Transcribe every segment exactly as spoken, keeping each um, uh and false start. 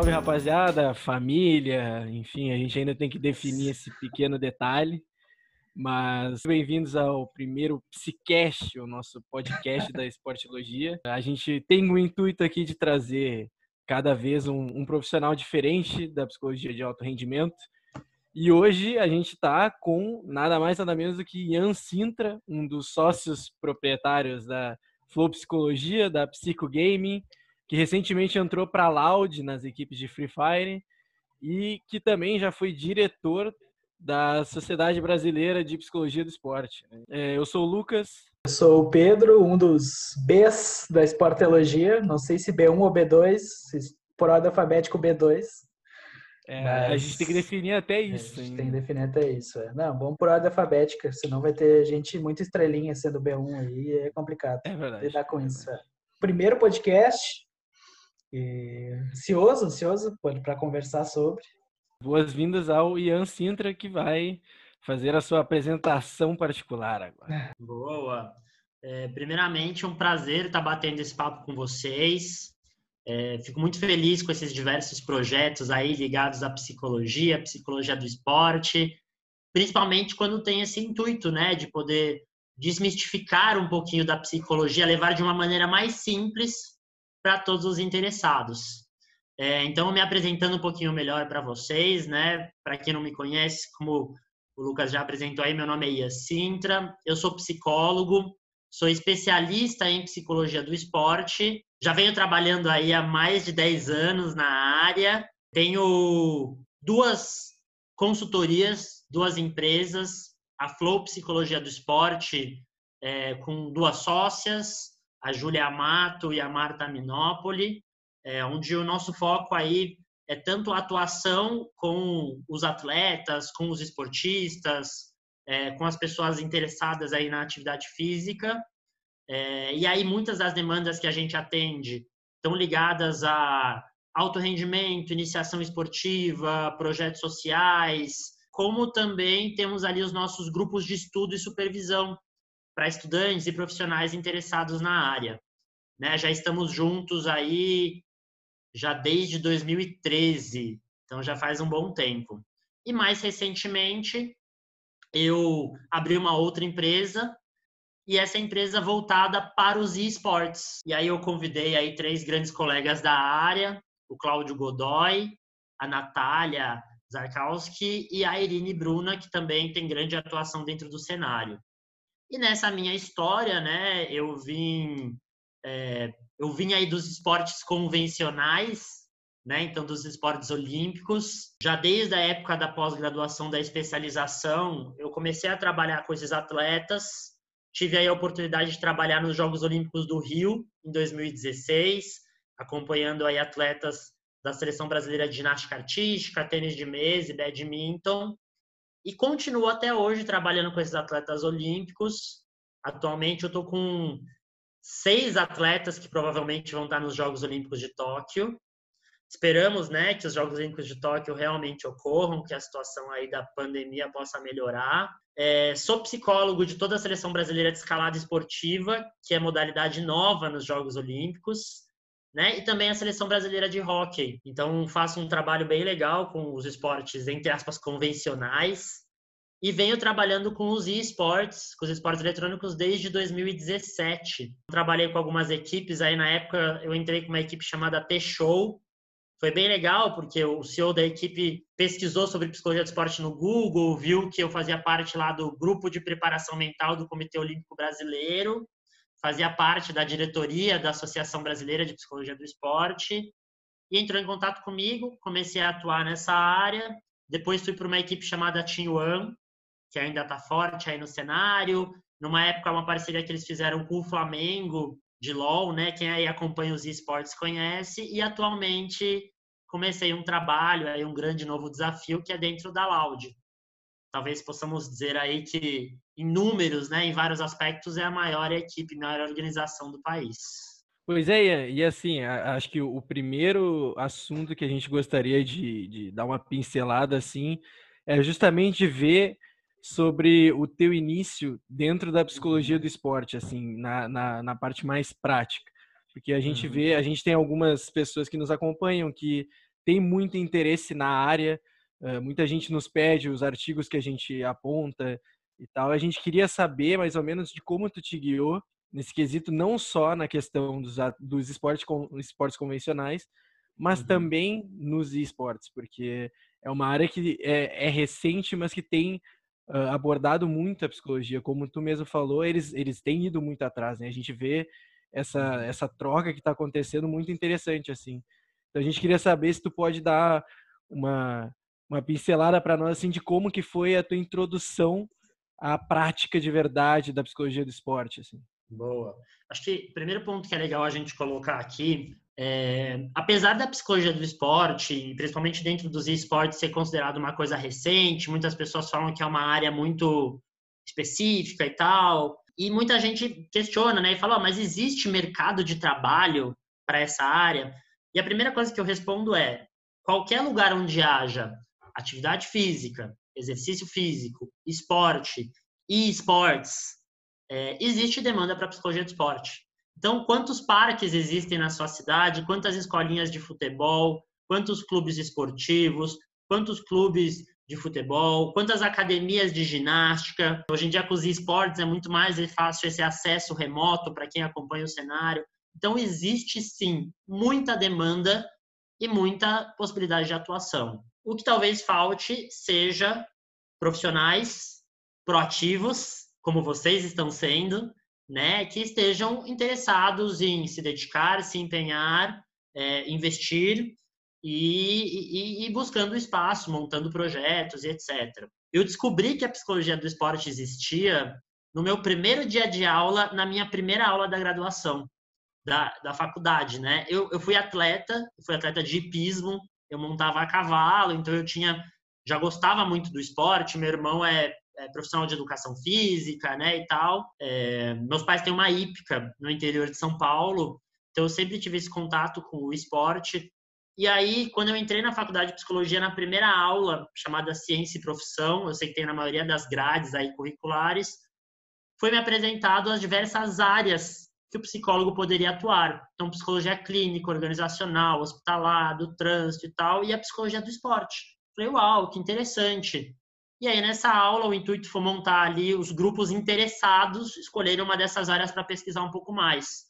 Salve, rapaziada, família, enfim, a gente ainda tem que definir esse pequeno detalhe, mas bem-vindos ao primeiro PsiCast, o nosso podcast da Esportilogia. A gente tem o intuito aqui de trazer cada vez um, um profissional diferente da psicologia de alto rendimento, e hoje a gente está com nada mais nada menos do que Ian Sintra, um dos sócios proprietários da Flow Psicologia, da Psicogaming, que recentemente entrou para a Loud nas equipes de Free Fire e que também já foi diretor da Sociedade Brasileira de Psicologia do Esporte. Eu sou o Lucas. Eu sou o Pedro, um dos Bs da Esportilogia, não sei se B um ou B dois, por ordem alfabética B dois. É, mas... A gente tem que definir até isso. A gente hein? tem que definir até isso. É. Não, vamos por ordem alfabética, senão vai ter gente muito estrelinha sendo B um aí, é complicado é verdade, lidar com é isso. É. Primeiro podcast... E ansioso, ansioso para conversar sobre. Boas-vindas ao Ian Sintra, que vai fazer a sua apresentação particular agora. Boa! É, primeiramente, é um prazer estar batendo esse papo com vocês. É, fico muito feliz com esses diversos projetos aí ligados à psicologia, psicologia do esporte, principalmente quando tem esse intuito, né, de poder desmistificar um pouquinho da psicologia, levar de uma maneira mais simples para todos os interessados. É, então, me apresentando um pouquinho melhor para vocês, né? Para quem não me conhece, como o Lucas já apresentou aí, meu nome é Ian Sintra, eu sou psicólogo, sou especialista em psicologia do esporte, já venho trabalhando aí há mais de dez anos na área, tenho duas consultorias, duas empresas, a Flow Psicologia do Esporte, é, com duas sócias, a Júlia Amato e a Marta Minópoli, é, onde o nosso foco aí é tanto a atuação com os atletas, com os esportistas, é, com as pessoas interessadas aí na atividade física. É, e aí muitas das demandas que a gente atende estão ligadas a alto rendimento, iniciação esportiva, projetos sociais, como também temos ali os nossos grupos de estudo e supervisão para estudantes e profissionais interessados na área, né? Já estamos juntos aí já desde dois mil e treze, então já faz um bom tempo. E mais recentemente eu abri uma outra empresa e essa empresa voltada para os esportes. E aí eu convidei aí três grandes colegas da área, o Cláudio Godói, a Natália Zarkowski e a Irine Bruna, que também tem grande atuação dentro do cenário. E nessa minha história, né, eu vim, é, eu vim aí dos esportes convencionais, né, então dos esportes olímpicos. Já desde a época da pós-graduação, da especialização, eu comecei a trabalhar com esses atletas. Tive aí a oportunidade de trabalhar nos Jogos Olímpicos do Rio, em dois mil e dezesseis, acompanhando aí atletas da Seleção Brasileira de Ginástica Artística, Tênis de Mesa e Badminton. E continuo até hoje trabalhando com esses atletas olímpicos. Atualmente eu estou com seis atletas que provavelmente vão estar nos Jogos Olímpicos de Tóquio. Esperamos, né, que os Jogos Olímpicos de Tóquio realmente ocorram, que a situação aí da pandemia possa melhorar. É, sou psicólogo de toda a Seleção Brasileira de Escalada Esportiva, que é modalidade nova nos Jogos Olímpicos, né? E também a Seleção Brasileira de Hóquei. Então, faço um trabalho bem legal com os esportes, entre aspas, convencionais. E venho trabalhando com os e-sports, com os esportes eletrônicos, desde dois mil e dezessete. Trabalhei com algumas equipes. Aí, na época, eu entrei com uma equipe chamada T-Show. Foi bem legal, porque o C E O da equipe pesquisou sobre psicologia do esporte no Google, viu que eu fazia parte lá do grupo de preparação mental do Comitê Olímpico Brasileiro. Fazia parte da diretoria da Associação Brasileira de Psicologia do Esporte e entrou em contato comigo, comecei a atuar nessa área, depois fui para uma equipe chamada Team One, que ainda está forte aí no cenário, numa época uma parceria que eles fizeram com o Flamengo de LOL, né? Quem aí acompanha os esportes conhece, e atualmente comecei um trabalho, aí um grande novo desafio que é dentro da Loud. Talvez possamos dizer aí que em números, né, em vários aspectos, é a maior equipe, a maior organização do país. Pois é, Ian. E assim, acho que o primeiro assunto que a gente gostaria de, de dar uma pincelada assim, é justamente ver sobre o teu início dentro da psicologia do esporte, assim, na, na, na parte mais prática. Porque a gente vê, a gente tem algumas pessoas que nos acompanham que tem muito interesse na área, uh, muita gente nos pede os artigos que a gente aponta e tal. A gente queria saber mais ou menos de como tu te guiou nesse quesito, não só na questão dos, dos esportes, esportes convencionais, mas uhum. também nos esportes, porque é uma área que é, é recente, mas que tem uh, abordado muito a psicologia. Como tu mesmo falou, eles, eles têm ido muito atrás, né? A gente vê essa, essa troca que está acontecendo muito interessante, assim. Então, a gente queria saber se tu pode dar uma, uma pincelada para nós, assim, de como que foi a tua introdução à prática de verdade da psicologia do esporte, assim. Boa. Acho que o primeiro ponto que é legal a gente colocar aqui é, apesar da psicologia do esporte, principalmente dentro dos esportes, ser considerado uma coisa recente, muitas pessoas falam que é uma área muito específica e tal, e muita gente questiona, né, e fala, oh, mas existe mercado de trabalho para essa área? E a primeira coisa que eu respondo é, qualquer lugar onde haja atividade física, exercício físico, esporte e esportes, é, existe demanda para psicologia do esporte. Então, quantos parques existem na sua cidade, quantas escolinhas de futebol, quantos clubes esportivos, quantos clubes de futebol, quantas academias de ginástica. Hoje em dia, com os esportes, é muito mais fácil esse acesso remoto para quem acompanha o cenário. Então, existe, sim, muita demanda e muita possibilidade de atuação. O que talvez falte seja profissionais proativos, como vocês estão sendo, né, que estejam interessados em se dedicar, se empenhar, é, investir e, e, e buscando espaço, montando projetos e etcétera. Eu descobri que a psicologia do esporte existia no meu primeiro dia de aula, na minha primeira aula da graduação, da, da faculdade, né? Eu, eu fui atleta, fui atleta de hipismo, eu montava a cavalo, então eu tinha, já gostava muito do esporte, meu irmão é... profissional de educação física, né, e tal. É, meus pais têm uma hípica no interior de São Paulo, então eu sempre tive esse contato com o esporte. E aí, quando eu entrei na faculdade de psicologia, na primeira aula, chamada Ciência e Profissão, eu sei que tem na maioria das grades aí curriculares, foi me apresentado as diversas áreas que o psicólogo poderia atuar. Então, psicologia clínica, organizacional, hospitalar, do trânsito e tal, e a psicologia do esporte. Falei, uau, que interessante! E aí, nessa aula, o intuito foi montar ali os grupos interessados, escolherem uma dessas áreas para pesquisar um pouco mais.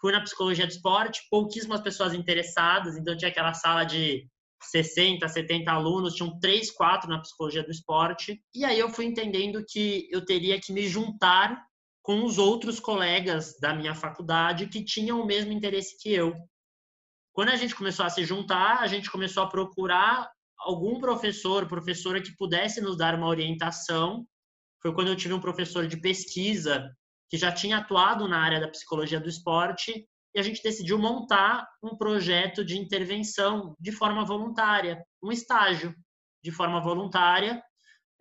Fui na psicologia do esporte, pouquíssimas pessoas interessadas, então tinha aquela sala de sessenta, setenta alunos, tinham três, quatro na psicologia do esporte. E aí eu fui entendendo que eu teria que me juntar com os outros colegas da minha faculdade que tinham o mesmo interesse que eu. Quando a gente começou a se juntar, a gente começou a procurar algum professor, professora que pudesse nos dar uma orientação. Foi quando eu tive um professor de pesquisa que já tinha atuado na área da psicologia do esporte e a gente decidiu montar um projeto de intervenção de forma voluntária, um estágio de forma voluntária.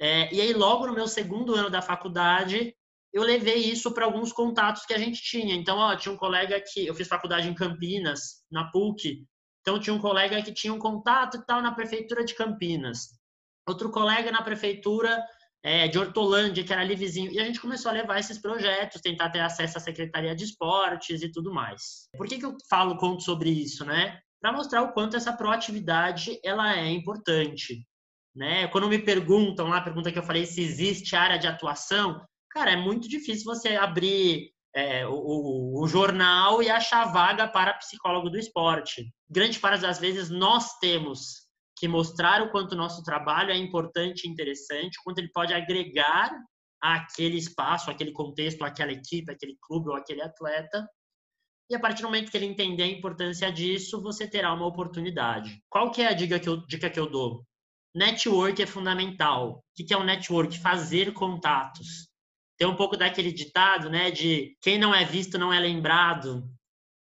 É, e aí, logo no meu segundo ano da faculdade, eu levei isso para alguns contatos que a gente tinha. Então, ó, tinha um colega que... Eu fiz faculdade em Campinas, na P U C. Então, tinha um colega que tinha um contato e tal na prefeitura de Campinas. Outro colega na prefeitura é, de Hortolândia, que era ali vizinho. E a gente começou a levar esses projetos, tentar ter acesso à Secretaria de Esportes e tudo mais. Por que que eu falo conto sobre isso, né? Para mostrar o quanto essa proatividade ela é importante, né? Quando me perguntam lá, a pergunta que eu falei, se existe área de atuação, cara, é muito difícil você abrir... É, o, o, o jornal e achar vaga para psicólogo do esporte. Grande parte das vezes nós temos que mostrar o quanto o nosso trabalho é importante e interessante, o quanto ele pode agregar àquele espaço, àquele contexto, àquela equipe, àquele clube ou àquele atleta. E a partir do momento que ele entender a importância disso, você terá uma oportunidade. Qual que é a dica que eu, dica que eu dou? Network é fundamental. O que é um network? Fazer contatos. Tem um pouco daquele ditado, né, de quem não é visto não é lembrado.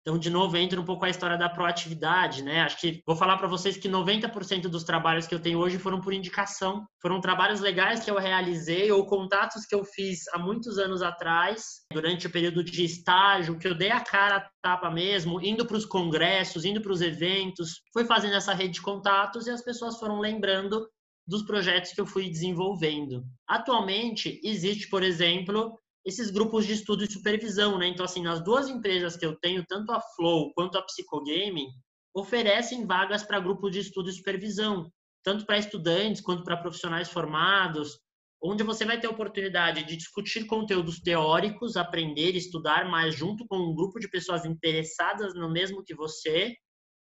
Então, de novo, entra um pouco a história da proatividade, né? Acho que vou falar para vocês que noventa por cento dos trabalhos que eu tenho hoje foram por indicação. Foram trabalhos legais que eu realizei ou contatos que eu fiz há muitos anos atrás, durante o período de estágio, que eu dei a cara a tapa mesmo, indo para os congressos, indo para os eventos. Fui fazendo essa rede de contatos e as pessoas foram lembrando dos projetos que eu fui desenvolvendo. Atualmente, existe, por exemplo, esses grupos de estudo e supervisão, né? Então, assim, nas duas empresas que eu tenho, tanto a Flow quanto a Psicogaming, oferecem vagas para grupos de estudo e supervisão, tanto para estudantes quanto para profissionais formados, onde você vai ter a oportunidade de discutir conteúdos teóricos, aprender, estudar mais junto com um grupo de pessoas interessadas no mesmo que você,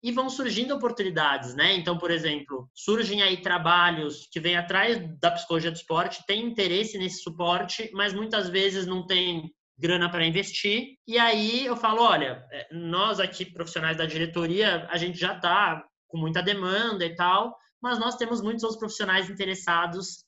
e vão surgindo oportunidades, né? Então, por exemplo, surgem aí trabalhos que vêm atrás da psicologia do esporte, tem interesse nesse suporte, mas muitas vezes não tem grana para investir, e aí eu falo, olha, nós aqui, profissionais da diretoria, a gente já está com muita demanda e tal, mas nós temos muitos outros profissionais interessados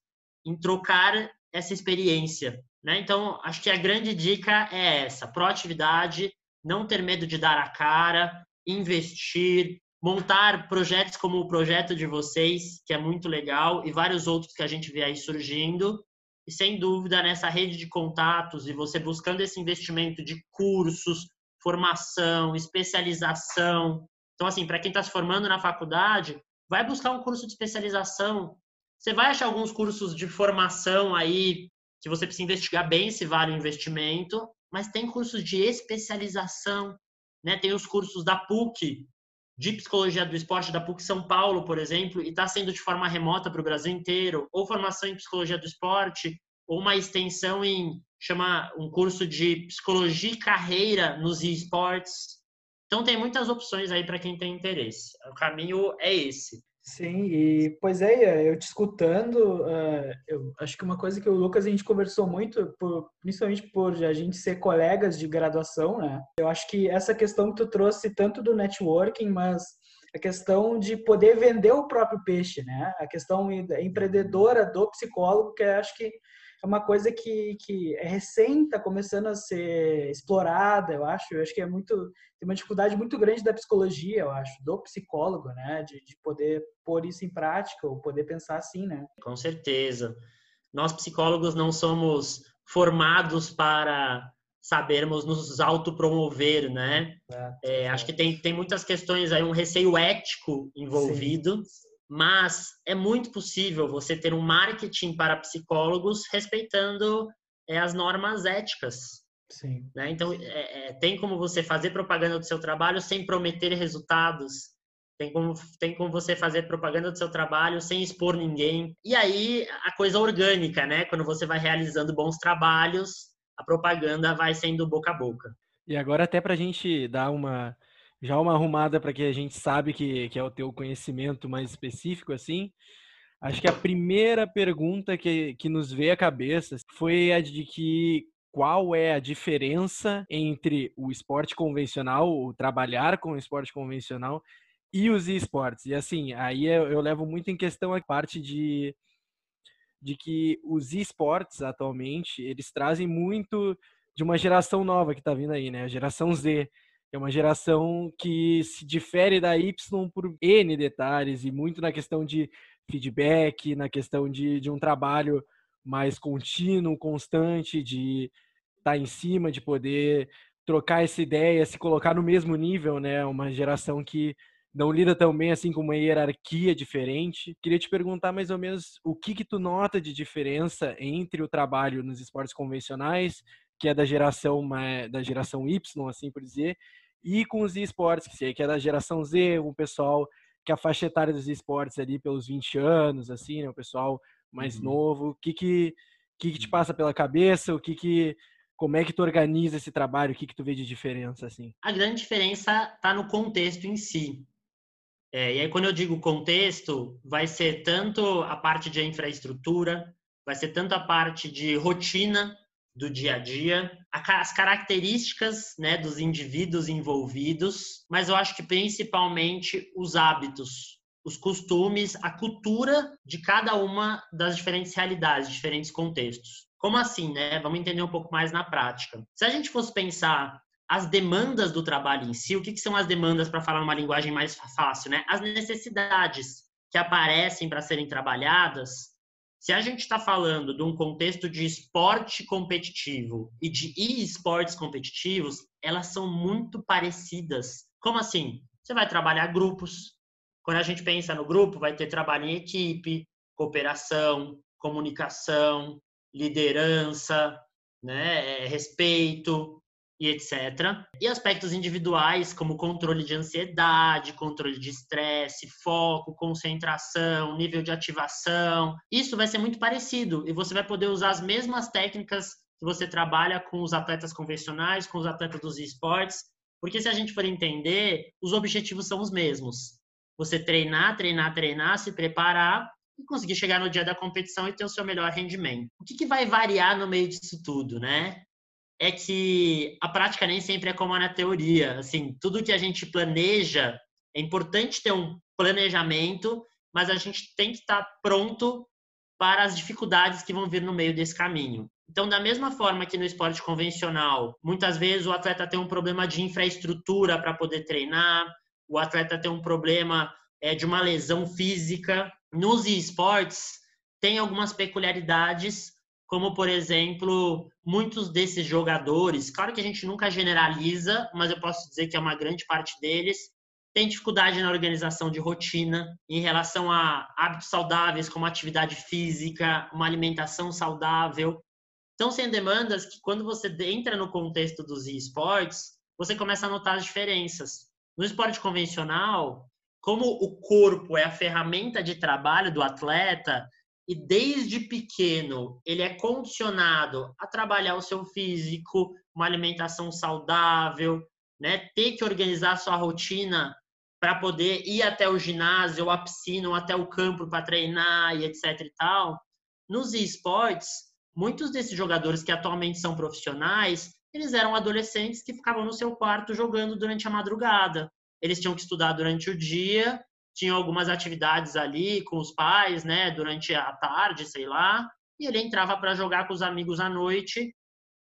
em trocar essa experiência, né? Então, acho que a grande dica é essa, proatividade, não ter medo de dar a cara, investir, montar projetos como o projeto de vocês, que é muito legal, e vários outros que a gente vê aí surgindo, e sem dúvida, nessa rede de contatos, e você buscando esse investimento de cursos, formação, especialização. Então, assim, para quem está se formando na faculdade, vai buscar um curso de especialização. Você vai achar alguns cursos de formação aí que você precisa investigar bem se vale o investimento, mas tem cursos de especialização, né? Tem os cursos da P U C, de Psicologia do Esporte, da P U C São Paulo, por exemplo, e está sendo de forma remota para o Brasil inteiro, ou formação em Psicologia do Esporte, ou uma extensão em, chama um curso de Psicologia e Carreira nos eSports. Então tem muitas opções aí para quem tem interesse. O caminho é esse. Sim, e pois é, eu te escutando, uh, eu acho que uma coisa que o Lucas a gente conversou muito, por, principalmente por a gente ser colegas de graduação, né? Eu acho que essa questão que tu trouxe, tanto do networking, mas a questão de poder vender o próprio peixe, né? A questão empreendedora do psicólogo, que eu acho que é uma coisa que, que é recém, está começando a ser explorada, eu acho. Eu acho que é muito... Tem uma dificuldade muito grande da psicologia, eu acho, do psicólogo, né? De, de poder pôr isso em prática ou poder pensar assim, né? Com certeza. Nós, psicólogos, não somos formados para sabermos nos autopromover, né? Ah, é, é. Acho que tem, tem muitas questões aí, um receio ético envolvido, sim, mas é muito possível você ter um marketing para psicólogos respeitando é, as normas éticas. Sim. Né? Então, é, é, tem como você fazer propaganda do seu trabalho sem prometer resultados. Tem como, tem como você fazer propaganda do seu trabalho sem expor ninguém. E aí, a coisa orgânica, né? Quando você vai realizando bons trabalhos, a propaganda vai sendo boca a boca. E agora, até para a gente dar uma... já uma arrumada para que a gente sabe que, que é o teu conhecimento mais específico, assim... Acho que a primeira pergunta que, que nos veio à cabeça foi a de que... Qual é a diferença entre o esporte convencional, o trabalhar com o esporte convencional e os esportes? E assim, aí eu, eu levo muito em questão a parte de, de que os esportes atualmente, eles trazem muito de uma geração nova que está vindo aí, né? A geração Z, que é uma geração que se difere da Y por N detalhes e muito na questão de feedback, na questão de, de um trabalho mais contínuo, constante, de estar em cima, de poder trocar essa ideia, se colocar no mesmo nível, né? Uma geração que não lida tão bem assim com uma hierarquia diferente. Queria te perguntar mais ou menos o que que tu nota de diferença entre o trabalho nos esportes convencionais, que é da geração da geração Y, assim por dizer, e com os esportes, que é da geração Z, o pessoal que é a faixa etária dos esportes ali pelos vinte anos, assim, né? O pessoal mais novo, o que que, que que te passa pela cabeça, o que que, como é que tu organiza esse trabalho, o que que tu vê de diferença, assim? A grande diferença está no contexto em si. É, e aí, quando eu digo contexto, vai ser tanto a parte de infraestrutura, vai ser tanto a parte de rotina do dia a dia, as características, né, dos indivíduos envolvidos, mas eu acho que principalmente os hábitos, os costumes, a cultura de cada uma das diferentes realidades, diferentes contextos. Como assim, né? Vamos entender um pouco mais na prática. Se a gente fosse pensar as demandas do trabalho em si, o que, que são as demandas, para falar uma linguagem mais fácil, né? As necessidades que aparecem para serem trabalhadas. Se a gente está falando de um contexto de esporte competitivo e de e-esportes competitivos, elas são muito parecidas. Como assim? Você vai trabalhar grupos. Quando a gente pensa no grupo, vai ter trabalho em equipe, cooperação, comunicação, liderança, né, respeito. e etcétera. E aspectos individuais, como controle de ansiedade, controle de estresse, foco, concentração, nível de ativação. Isso vai ser muito parecido e você vai poder usar as mesmas técnicas que você trabalha com os atletas convencionais, com os atletas dos esportes, porque se a gente for entender, os objetivos são os mesmos. Você treinar, treinar, treinar, se preparar e conseguir chegar no dia da competição e ter o seu melhor rendimento. O que, que vai variar no meio disso tudo, né? É que a prática nem sempre é como é na teoria. Assim, tudo que a gente planeja, é importante ter um planejamento, mas a gente tem que estar pronto para as dificuldades que vão vir no meio desse caminho. Então, da mesma forma que no esporte convencional, muitas vezes o atleta tem um problema de infraestrutura para poder treinar, o atleta tem um problema é, de uma lesão física. Nos esportes, tem algumas peculiaridades, como, por exemplo, muitos desses jogadores, claro que a gente nunca generaliza, mas eu posso dizer que é uma grande parte deles, tem dificuldade na organização de rotina, em relação a hábitos saudáveis, como atividade física, uma alimentação saudável. Então, são demandas que, quando você entra no contexto dos esportes, você começa a notar as diferenças. No esporte convencional, como o corpo é a ferramenta de trabalho do atleta, e desde pequeno ele é condicionado a trabalhar o seu físico, uma alimentação saudável, né? Ter que organizar a sua rotina para poder ir até o ginásio, ou a piscina, ou até o campo para treinar, e etc e tal. Nos esportes, muitos desses jogadores que atualmente são profissionais, eles eram adolescentes que ficavam no seu quarto jogando durante a madrugada. Eles tinham que estudar durante o dia, tinham algumas atividades ali com os pais, né, durante a tarde, sei lá, e ele entrava para jogar com os amigos à noite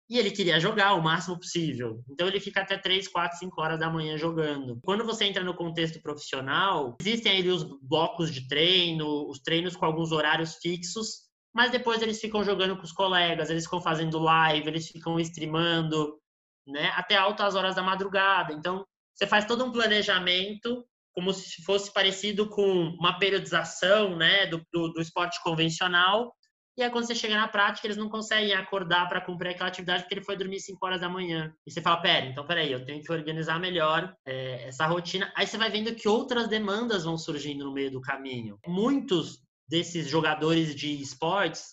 e ele queria jogar o máximo possível. Então ele fica até três, quatro, cinco horas da manhã jogando. Quando você entra no contexto profissional, existem ali os blocos de treino, os treinos com alguns horários fixos, mas depois eles ficam jogando com os colegas, eles ficam fazendo live, eles ficam streamando, né, até altas horas da madrugada. Então, você faz todo um planejamento, como se fosse parecido com uma periodização, né, do, do, do esporte convencional, e aí quando você chega na prática, eles não conseguem acordar para cumprir aquela atividade porque ele foi dormir cinco horas da manhã. E você fala, pera, então peraí, eu tenho que organizar melhor é, essa rotina. Aí você vai vendo que outras demandas vão surgindo no meio do caminho. Muitos desses jogadores de esportes,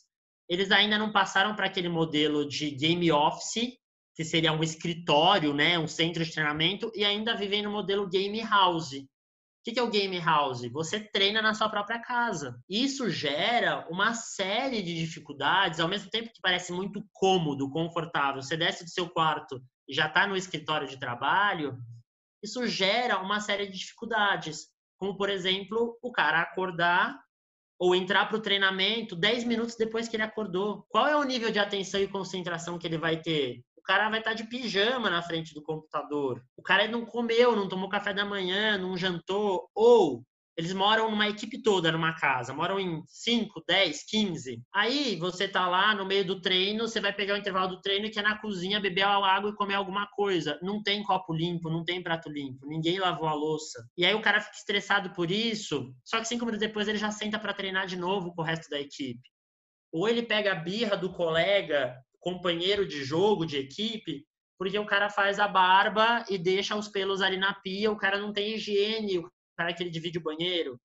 eles ainda não passaram para aquele modelo de game office, que seria um escritório, né, um centro de treinamento, e ainda vivem no modelo game house. O que é o game house? Você treina na sua própria casa. Isso gera uma série de dificuldades, ao mesmo tempo que parece muito cômodo, confortável. Você desce do seu quarto e já está no escritório de trabalho, isso gera uma série de dificuldades, como, por exemplo, o cara acordar ou entrar para o treinamento dez minutos depois que ele acordou. Qual é o nível de atenção e concentração que ele vai ter? O cara vai estar de pijama na frente do computador. O cara não comeu, não tomou café da manhã, não jantou. Ou eles moram numa equipe toda numa casa. Moram em cinco, dez, quinze. Aí você tá lá no meio do treino, você vai pegar o intervalo do treino que é na cozinha, beber água e comer alguma coisa. Não tem copo limpo, não tem prato limpo, ninguém lavou a louça. E aí o cara fica estressado por isso, só que cinco minutos depois ele já senta para treinar de novo com o resto da equipe. Ou ele pega a birra do colega, companheiro de jogo, de equipe, porque o cara faz a barba e deixa os pelos ali na pia, o cara não tem higiene, o cara que ele divide o banheiro.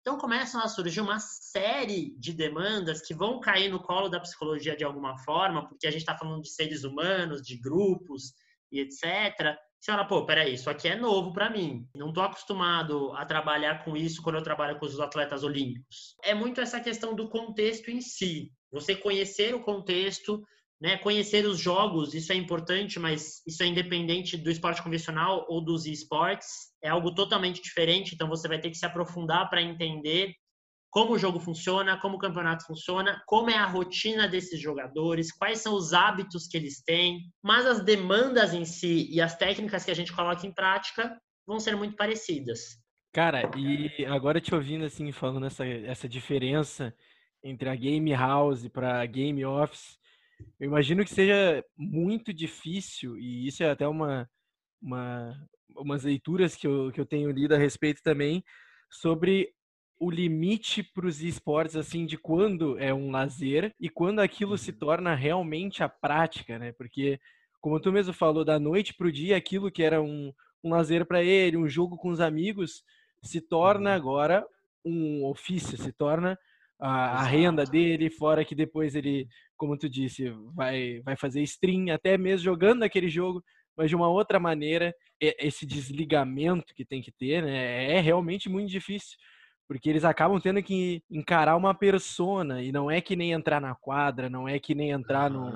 Então começam a surgir uma série de demandas que vão cair no colo da psicologia de alguma forma, porque a gente está falando de seres humanos, de grupos e etcétera. Você fala, pô, peraí, isso aqui é novo para mim. Não estou acostumado a trabalhar com isso quando eu trabalho com os atletas olímpicos. É muito essa questão do contexto em si. Você conhecer o contexto, né, conhecer os jogos, isso é importante, mas isso é independente do esporte convencional ou dos esportes. É algo totalmente diferente, então você vai ter que se aprofundar para entender como o jogo funciona, como o campeonato funciona, como é a rotina desses jogadores, quais são os hábitos que eles têm. Mas as demandas em si e as técnicas que a gente coloca em prática vão ser muito parecidas. Cara, e agora te ouvindo assim, falando essa, essa diferença entre a game house para game office, eu imagino que seja muito difícil, e isso é até uma, uma umas leituras que eu, que eu tenho lido a respeito também, sobre o limite para os esportes, assim, de quando é um lazer e quando aquilo se torna realmente a prática, né? Porque, como tu mesmo falou, da noite para o dia, aquilo que era um, um lazer para ele, um jogo com os amigos, se torna agora um ofício, se torna a, a renda dele, fora que depois ele, como tu disse, vai, vai fazer stream, até mesmo jogando aquele jogo, mas de uma outra maneira. Esse desligamento que tem que ter, né, é realmente muito difícil, porque eles acabam tendo que encarar uma persona, e não é que nem entrar na quadra, não é que nem entrar no,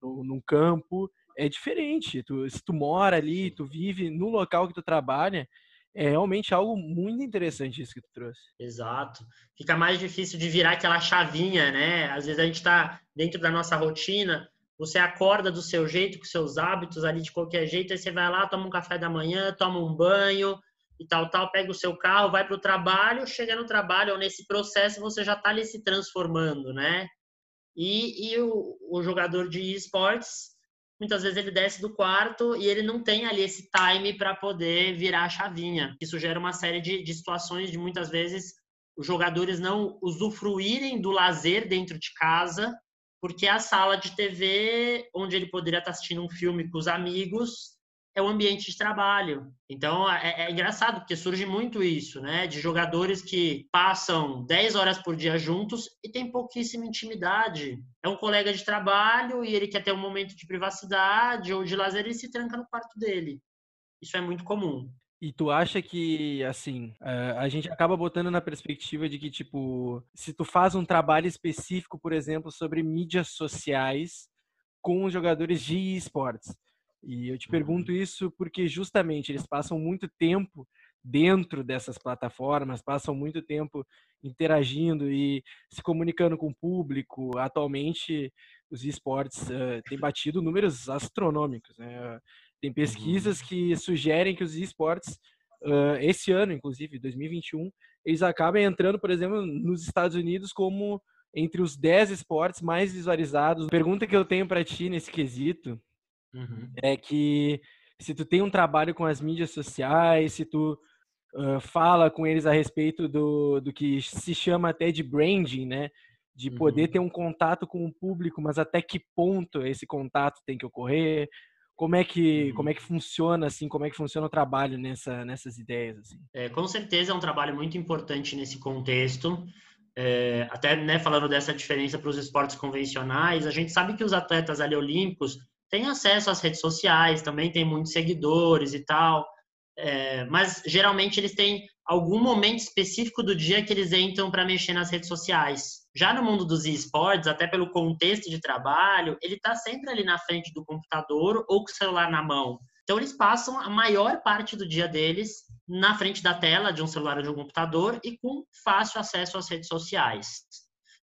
no, no campo, é diferente. Tu, se tu mora ali, tu vive no local que tu trabalha, é realmente algo muito interessante isso que tu trouxe. Exato. Fica mais difícil de virar aquela chavinha, né? Às vezes a gente tá dentro da nossa rotina, você acorda do seu jeito, com seus hábitos ali de qualquer jeito, aí você vai lá, toma um café da manhã, toma um banho e tal, tal, pega o seu carro, vai para o trabalho, chega no trabalho, ou nesse processo você já está ali se transformando, né? E, e o, o jogador de esportes, muitas vezes ele desce do quarto e ele não tem ali esse time para poder virar a chavinha. Isso gera uma série de, de situações de muitas vezes os jogadores não usufruírem do lazer dentro de casa, porque a sala de T V, onde ele poderia estar assistindo um filme com os amigos, é o ambiente de trabalho. Então, é, é engraçado, porque surge muito isso, né? De jogadores que passam dez horas por dia juntos e tem pouquíssima intimidade. É um colega de trabalho e ele quer ter um momento de privacidade ou de lazer e se tranca no quarto dele. Isso é muito comum. E tu acha que, assim, a gente acaba botando na perspectiva de que, tipo, se tu faz um trabalho específico, por exemplo, sobre mídias sociais com os jogadores de esportes. E eu te pergunto isso porque, justamente, eles passam muito tempo dentro dessas plataformas, passam muito tempo interagindo e se comunicando com o público. Atualmente, os esportes uh, têm batido números astronômicos, né? Tem pesquisas que sugerem que os esportes, uh, esse ano, inclusive, dois mil e vinte e um, eles acabam entrando, por exemplo, nos Estados Unidos como entre os dez esportes mais visualizados. A pergunta que eu tenho para ti nesse quesito uhum. é que se tu tem um trabalho com as mídias sociais, se tu uh, fala com eles a respeito do, do que se chama até de branding, né? De poder uhum. ter um contato com o público, mas até que ponto esse contato tem que ocorrer? Como é que, como é que funciona, assim, como é que funciona o trabalho nessa, nessas ideias? Assim? É, com certeza é um trabalho muito importante nesse contexto. É, até, né, falando dessa diferença para os esportes convencionais, a gente sabe que os atletas ali olímpicos têm acesso às redes sociais, também tem muitos seguidores e tal, é, mas geralmente eles têm algum momento específico do dia que eles entram para mexer nas redes sociais. Já no mundo dos esportes, até pelo contexto de trabalho, ele está sempre ali na frente do computador ou com o celular na mão. Então, eles passam a maior parte do dia deles na frente da tela de um celular ou de um computador e com fácil acesso às redes sociais.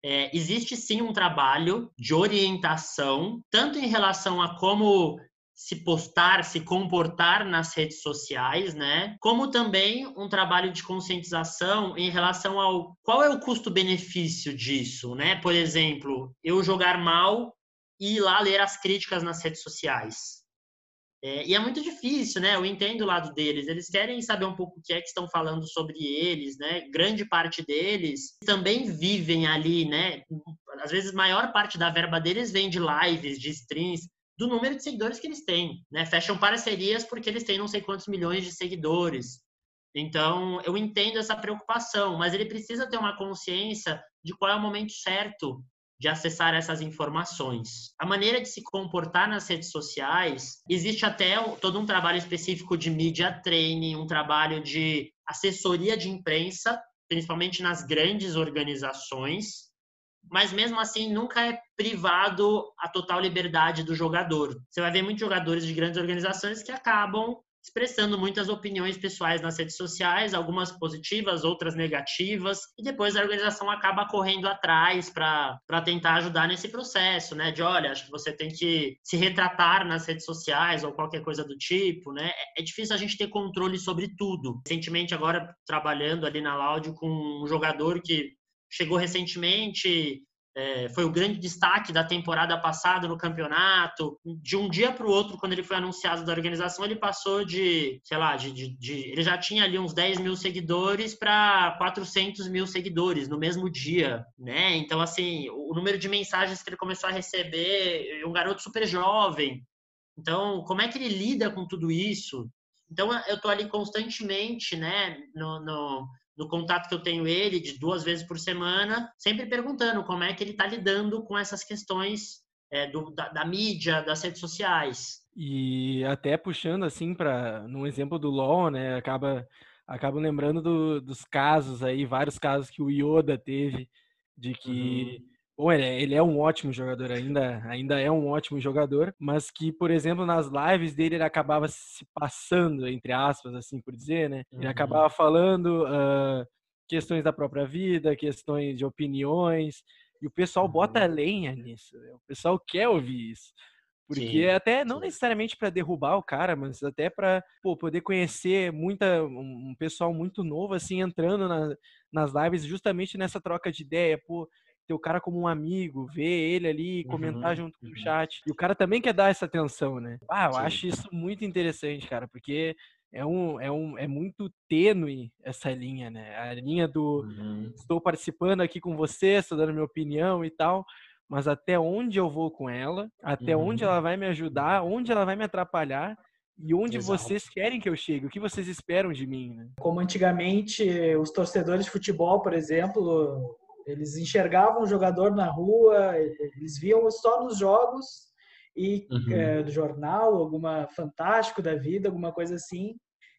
É, existe, sim, um trabalho de orientação, tanto em relação a como se postar, se comportar nas redes sociais, né? Como também um trabalho de conscientização em relação ao qual é o custo-benefício disso, né? Por exemplo, eu jogar mal e ir lá ler as críticas nas redes sociais. É, e é muito difícil, né? Eu entendo o lado deles. Eles querem saber um pouco o que é que estão falando sobre eles, né? Grande parte deles também vivem ali, né? Às vezes, a maior parte da verba deles vem de lives, de streams, do número de seguidores que eles têm, né? Fecham parcerias porque eles têm não sei quantos milhões de seguidores. Então, eu entendo essa preocupação, mas ele precisa ter uma consciência de qual é o momento certo de acessar essas informações. A maneira de se comportar nas redes sociais, existe até todo um trabalho específico de media training, um trabalho de assessoria de imprensa, principalmente nas grandes organizações, mas mesmo assim nunca é privado a total liberdade do jogador. Você vai ver muitos jogadores de grandes organizações que acabam expressando muitas opiniões pessoais nas redes sociais, algumas positivas, outras negativas, e depois a organização acaba correndo atrás para tentar ajudar nesse processo, né? De, olha, acho que você tem que se retratar nas redes sociais ou qualquer coisa do tipo, né? É difícil a gente ter controle sobre tudo. Recentemente, agora, trabalhando ali na Loud com um jogador que chegou recentemente, foi o grande destaque da temporada passada no campeonato. De um dia para o outro, quando ele foi anunciado da organização, ele passou de, sei lá, de, de, de, ele já tinha ali uns dez mil seguidores para quatrocentos mil seguidores no mesmo dia, né? Então, assim, o número de mensagens que ele começou a receber, um garoto super jovem, Então, como é que ele lida com tudo isso? Então, eu estou ali constantemente, né, no, no, no contato que eu tenho ele, de duas vezes por semana, sempre perguntando como é que ele está lidando com essas questões é, do, da, da mídia, das redes sociais. E até puxando, assim, para no exemplo do LOL, né, acaba, acaba lembrando do, dos casos aí, vários casos que o Yoda teve, de que... Uhum. Bom, ele é, ele é um ótimo jogador, ainda, ainda é um ótimo jogador, mas que, por exemplo, nas lives dele ele acabava se passando, entre aspas, assim por dizer, né? Ele uhum. acabava falando uh, questões da própria vida, questões de opiniões, e o pessoal uhum. bota lenha nisso, né? O pessoal quer ouvir isso. Porque sim, até não sim. necessariamente para derrubar o cara, mas até para poder conhecer muita, um pessoal muito novo, assim, entrando na, nas lives justamente nessa troca de ideia, pô, ter o cara como um amigo, ver ele ali, comentar uhum, junto com uhum. o chat. E o cara também quer dar essa atenção, né? Ah, eu Sim. acho isso muito interessante, cara, porque é, um, é, um, é muito tênue essa linha, né? A linha do uhum. estou participando aqui com você, estou dando minha opinião e tal, mas até onde eu vou com ela, até uhum. onde ela vai me ajudar, onde ela vai me atrapalhar, e onde Exato. Vocês querem que eu chegue? O que vocês esperam de mim, né? Como antigamente, os torcedores de futebol, por exemplo... Eles enxergavam o jogador na rua, eles viam só nos jogos e uhum. é, do jornal, alguma Fantástico da Vida, alguma coisa assim.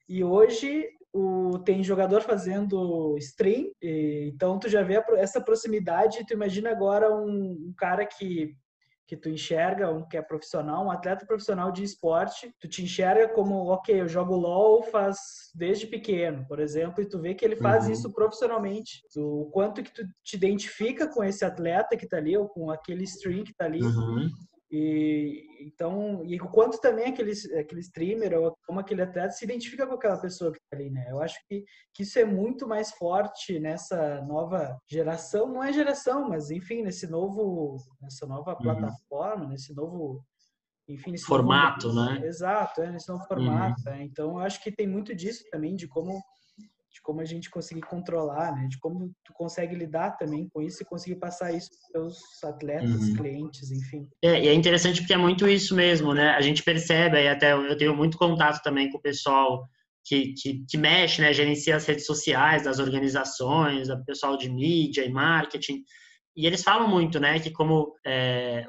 E hoje o, tem jogador fazendo stream, e, então tu já vê a, essa proximidade. Tu imagina agora um, um cara que, que tu enxerga, um que é profissional, um atleta profissional de esporte. Tu te enxerga como, ok, eu jogo LOL faz... desde pequeno, por exemplo, e tu vê que ele faz uhum. isso profissionalmente. O quanto que tu te identifica com esse atleta que tá ali, ou com aquele stream que tá ali. Uhum. E, então, e o quanto também aquele, aquele streamer ou como aquele atleta se identifica com aquela pessoa que tá ali, né? Eu acho que, que isso é muito mais forte nessa nova geração. Não é geração, mas enfim, nesse novo, nessa nova uhum. plataforma, nesse novo... Enfim, nesse formato, novo... né? Exato, é, nesse novo formato. Uhum. É. Então, eu acho que tem muito disso também, de como, de como a gente conseguir controlar, né? De como tu consegue lidar também com isso e conseguir passar isso para os atletas, uhum. clientes, enfim. É, e é interessante porque é muito isso mesmo, né? A gente percebe, e até eu tenho muito contato também com o pessoal que, que, que mexe, né? Gerencia as redes sociais, das organizações, o pessoal de mídia e marketing. E eles falam muito, né, que como é,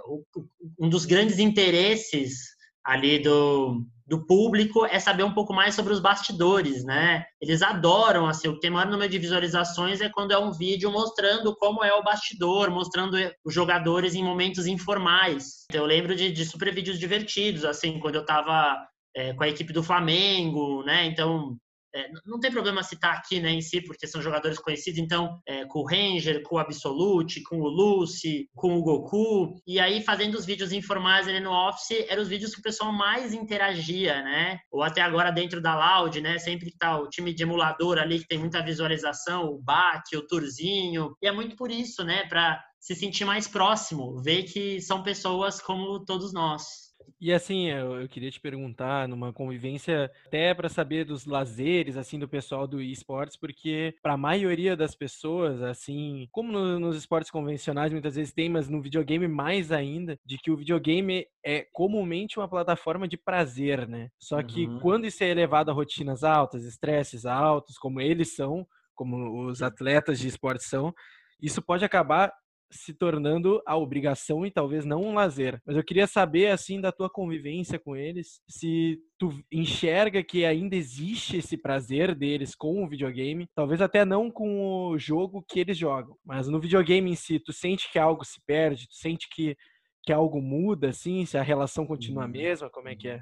um dos grandes interesses ali do, do público é saber um pouco mais sobre os bastidores, né? Eles adoram, assim, o que maior número de visualizações é quando é um vídeo mostrando como é o bastidor, mostrando os jogadores em momentos informais. Eu lembro de, de super vídeos divertidos, assim, quando eu tava é, com a equipe do Flamengo, né, então... É, não tem problema citar aqui, né, em si, porque são jogadores conhecidos, então, é, com o Ranger, com o Absolute, com o Lucy, com o Goku, e aí fazendo os vídeos informais ali no Office, eram os vídeos que o pessoal mais interagia, né, ou até agora dentro da Loud, né, sempre que tá o time de emulador ali, que tem muita visualização, o Baque, o Turzinho, e é muito por isso, né, pra se sentir mais próximo, ver que são pessoas como todos nós. E assim, eu, eu queria te perguntar, numa convivência, até para saber dos lazeres, assim, do pessoal do esportes, porque para a maioria das pessoas, assim, como no, nos esportes convencionais muitas vezes tem, mas no videogame mais ainda, de que o videogame é comumente uma plataforma de prazer, né? Só que uhum. quando isso é elevado a rotinas altas, estresses altos, como eles são, como os atletas de esportes são, isso pode acabar se tornando a obrigação e talvez não um lazer. Mas eu queria saber, assim, da tua convivência com eles, se tu enxerga que ainda existe esse prazer deles com o videogame, talvez até não com o jogo que eles jogam, mas no videogame em si, tu sente que algo se perde, tu sente que, que algo muda, assim, se a relação continua a mesma, como é que é?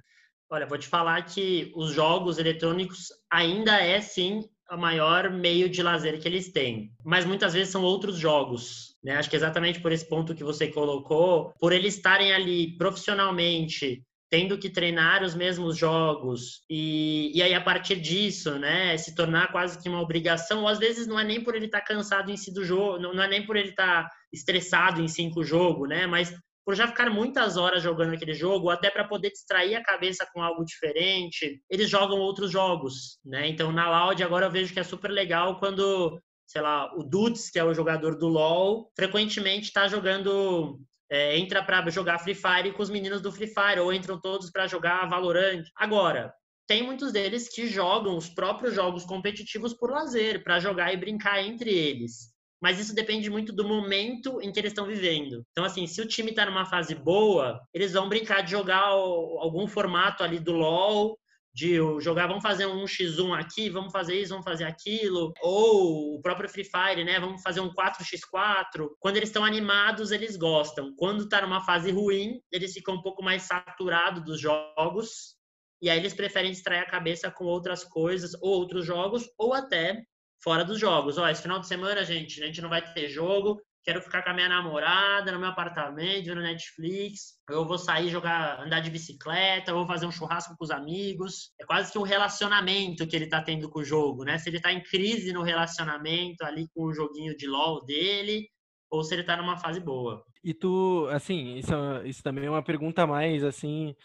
Olha, vou te falar que os jogos eletrônicos ainda é, sim, o maior meio de lazer que eles têm. Mas muitas vezes são outros jogos, né? Acho que exatamente por esse ponto que você colocou, por eles estarem ali profissionalmente, tendo que treinar os mesmos jogos e, e aí a partir disso, né, se tornar quase que uma obrigação, ou às vezes não é nem por ele estar tá cansado em si do jogo, não é nem por ele estar tá estressado em si com o jogo, né? Mas por já ficar muitas horas jogando aquele jogo, até para poder distrair a cabeça com algo diferente, eles jogam outros jogos, né? Então, na Loud, agora eu vejo que é super legal quando, sei lá, o Dudes, que é o jogador do LoL, frequentemente está jogando é, entra para jogar Free Fire com os meninos do Free Fire, ou entram todos para jogar Valorant. Agora, tem muitos deles que jogam os próprios jogos competitivos por lazer, para jogar e brincar entre eles. Mas isso depende muito do momento em que eles estão vivendo. Então, assim, se o time está numa fase boa, eles vão brincar de jogar algum formato ali do LOL, de jogar, vamos fazer um um contra um aqui, vamos fazer isso, vamos fazer aquilo. Ou o próprio Free Fire, né? Vamos fazer um quatro contra quatro. Quando eles estão animados, eles gostam. Quando está numa fase ruim, eles ficam um pouco mais saturados dos jogos. E aí eles preferem distrair a cabeça com outras coisas, ou outros jogos, ou até fora dos jogos. Ó, esse final de semana, gente, a gente não vai ter jogo. Quero ficar com a minha namorada, no meu apartamento, vendo Netflix. Eu vou sair jogar, andar de bicicleta, vou fazer um churrasco com os amigos. É quase que um relacionamento que ele tá tendo com o jogo, né? Se ele tá em crise no relacionamento ali com o joguinho de LOL dele, ou se ele tá numa fase boa. E tu, assim, isso, isso também é uma pergunta mais, assim,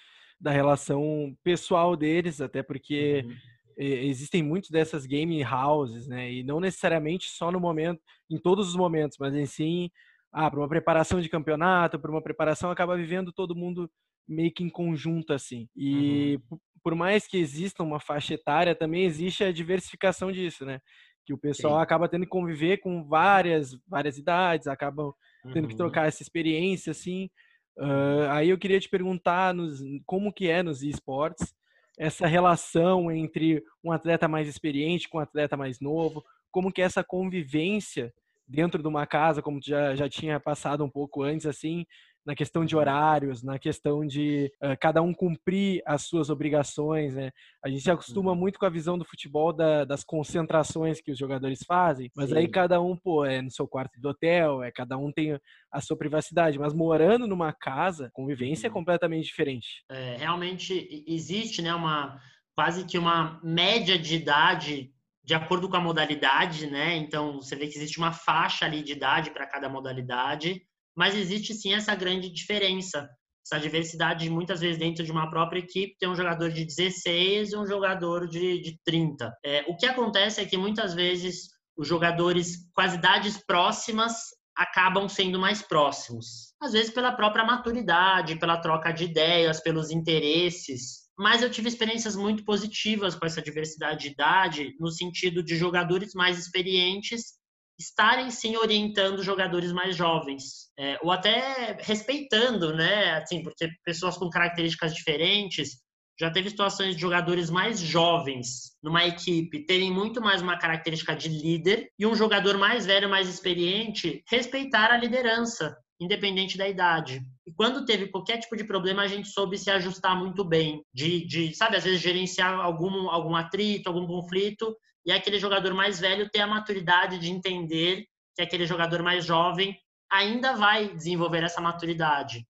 da relação pessoal deles, até porque... Uhum. Existem muitas dessas game houses, né? E não necessariamente só no momento, em todos os momentos, mas em sim, ah, para uma preparação de campeonato, para uma preparação, acaba vivendo todo mundo meio que em conjunto, assim. E uhum. por mais que exista uma faixa etária, também existe a diversificação disso, né? Que o pessoal sim. acaba tendo que conviver com várias, várias idades, acabam tendo uhum. que trocar essa experiência, assim. Uh, aí eu queria te perguntar nos, como que é nos esportes, essa relação entre um atleta mais experiente com um atleta mais novo, como que é essa convivência dentro de uma casa, como tu já, já tinha passado um pouco antes, assim, na questão de horários, na questão de uh, cada um cumprir as suas obrigações, né? A gente se acostuma muito com a visão do futebol da, das concentrações que os jogadores fazem, mas Sim. aí cada um, pô, é no seu quarto do hotel, é, cada um tem a sua privacidade, mas morando numa casa, convivência Sim. é completamente diferente. É, realmente existe, né, uma, quase que uma média de idade de acordo com a modalidade, né? Então você vê que existe uma faixa ali de idade para cada modalidade. Mas existe sim essa grande diferença, essa diversidade, muitas vezes dentro de uma própria equipe, tem um jogador de dezesseis e um jogador de, de trinta. É, o que acontece é que muitas vezes os jogadores com as idades próximas acabam sendo mais próximos. Às vezes pela própria maturidade, pela troca de ideias, pelos interesses. Mas eu tive experiências muito positivas com essa diversidade de idade, no sentido de jogadores mais experientes estarem, sim, orientando jogadores mais jovens, é, ou até respeitando, né, assim, porque pessoas com características diferentes, já teve situações de jogadores mais jovens numa equipe terem muito mais uma característica de líder e um jogador mais velho, mais experiente, respeitar a liderança, independente da idade. E quando teve qualquer tipo de problema, a gente soube se ajustar muito bem, de, de sabe, às vezes gerenciar algum, algum atrito, algum conflito, e aquele jogador mais velho ter a maturidade de entender que aquele jogador mais jovem ainda vai desenvolver essa maturidade.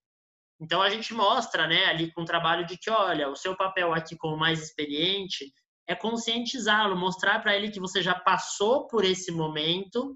Então, a gente mostra, né, ali com o trabalho de que, olha, o seu papel aqui como mais experiente é conscientizá-lo, mostrar para ele que você já passou por esse momento,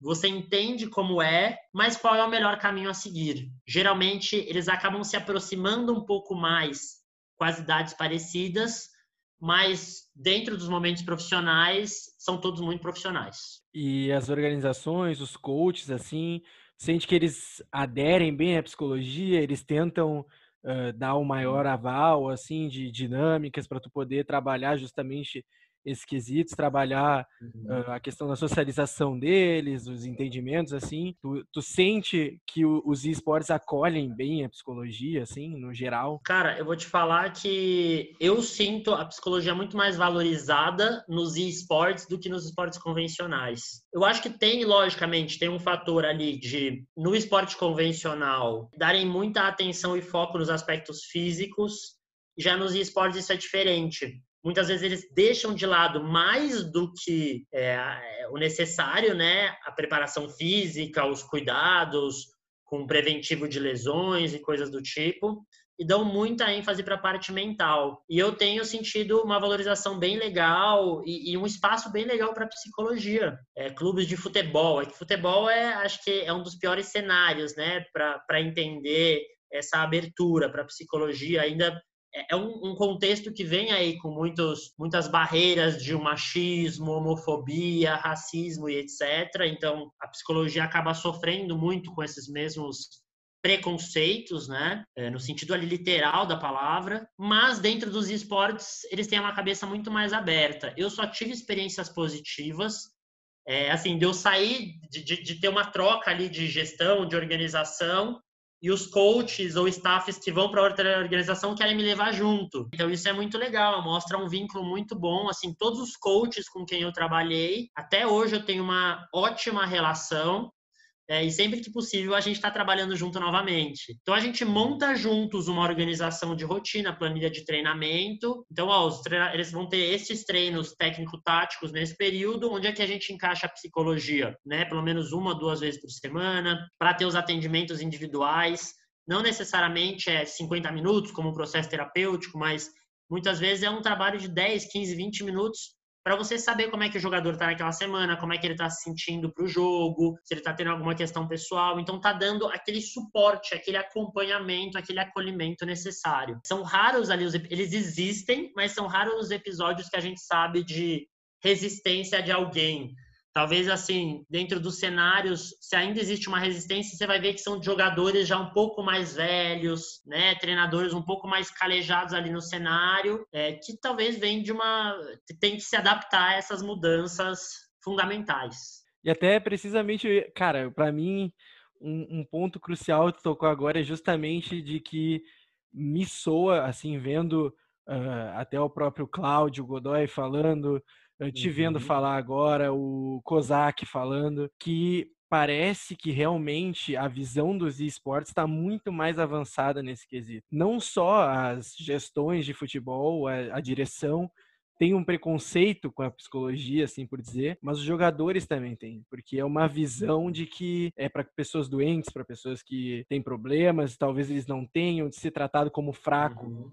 você entende como é, mas qual é o melhor caminho a seguir. Geralmente, eles acabam se aproximando um pouco mais com as idades parecidas, mas dentro dos momentos profissionais, são todos muito profissionais. E as organizações, os coaches, assim, sente que eles aderem bem à psicologia, eles tentam uh, dar o maior aval, assim, de dinâmicas para tu poder trabalhar justamente esses quesitos, trabalhar uh, a questão da socialização deles, os entendimentos, assim. Tu, tu sente que o, os esportes acolhem bem a psicologia, assim, no geral? Cara, eu vou te falar que eu sinto a psicologia muito mais valorizada nos esportes do que nos esportes convencionais. Eu acho que tem, logicamente, tem um fator ali de, no esporte convencional, darem muita atenção e foco nos aspectos físicos, já nos esportes isso é diferente. Muitas vezes eles deixam de lado mais do que é, o necessário, né? A preparação física, os cuidados com preventivo de lesões e coisas do tipo, e dão muita ênfase para a parte mental. E eu tenho sentido uma valorização bem legal e, e um espaço bem legal para a psicologia. É, clubes de futebol. É que futebol é, acho que é um dos piores cenários, né? Para entender essa abertura para a psicologia ainda. É um, um contexto que vem aí com muitos, muitas barreiras de machismo, homofobia, racismo e etcétera. Então, a psicologia acaba sofrendo muito com esses mesmos preconceitos, né, no sentido ali literal da palavra, mas dentro dos esportes eles têm uma cabeça muito mais aberta. Eu só tive experiências positivas, é, assim, de eu sair, de, de, de ter uma troca ali de gestão, de organização, e os coaches ou staffs que vão para outra organização querem me levar junto. Então, isso é muito legal, mostra um vínculo muito bom. Assim, todos os coaches com quem eu trabalhei, até hoje eu tenho uma ótima relação. É, e sempre que possível a gente está trabalhando junto novamente. Então a gente monta juntos uma organização de rotina, planilha de treinamento. Então ó, os tre... eles vão ter esses treinos técnico-táticos nesse período, onde é que a gente encaixa a psicologia, né? Pelo menos uma, duas vezes por semana, para ter os atendimentos individuais. Não necessariamente é cinquenta minutos como um processo terapêutico, mas muitas vezes é um trabalho de dez, quinze, vinte minutos, para você saber como é que o jogador está naquela semana, como é que ele está se sentindo para o jogo, se ele está tendo alguma questão pessoal. Então, está dando aquele suporte, aquele acompanhamento, aquele acolhimento necessário. São raros ali, os, eles existem, mas são raros os episódios que a gente sabe de resistência de alguém. Talvez, assim, dentro dos cenários, se ainda existe uma resistência, você vai ver que são jogadores já um pouco mais velhos, né? Treinadores um pouco mais calejados ali no cenário, é, que talvez vem de uma... tem que se adaptar a essas mudanças fundamentais. E até precisamente, cara, para mim, um, um ponto crucial que tocou agora é justamente de que me soa, assim, vendo uh, até o próprio Cláudio Godói falando... Eu te vendo uhum. falar agora, o Kozak falando, que parece que realmente a visão dos esportes está muito mais avançada nesse quesito. Não só as gestões de futebol, a, a direção, tem um preconceito com a psicologia, assim por dizer, mas os jogadores também têm, porque é uma visão de que é para pessoas doentes, para pessoas que têm problemas, talvez eles não tenham, de ser tratado como fraco. Uhum.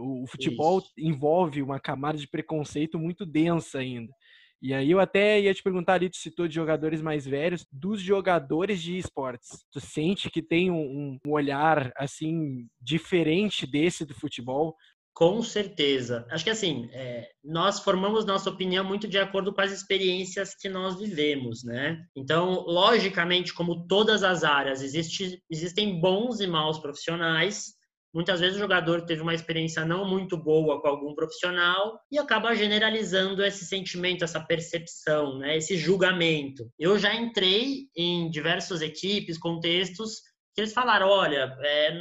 O, o futebol Isso. envolve uma camada de preconceito muito densa ainda. E aí eu até ia te perguntar ali, tu citou de jogadores mais velhos, dos jogadores de esportes. Tu sente que tem um, um olhar, assim, diferente desse do futebol? Com certeza. Acho que assim, é, nós formamos nossa opinião muito de acordo com as experiências que nós vivemos, né? Então, logicamente, como todas as áreas, existe, existem bons e maus profissionais. Muitas vezes o jogador teve uma experiência não muito boa com algum profissional e acaba generalizando esse sentimento, essa percepção, né? Esse julgamento. Eu já entrei em diversas equipes, contextos, que eles falaram, olha, é,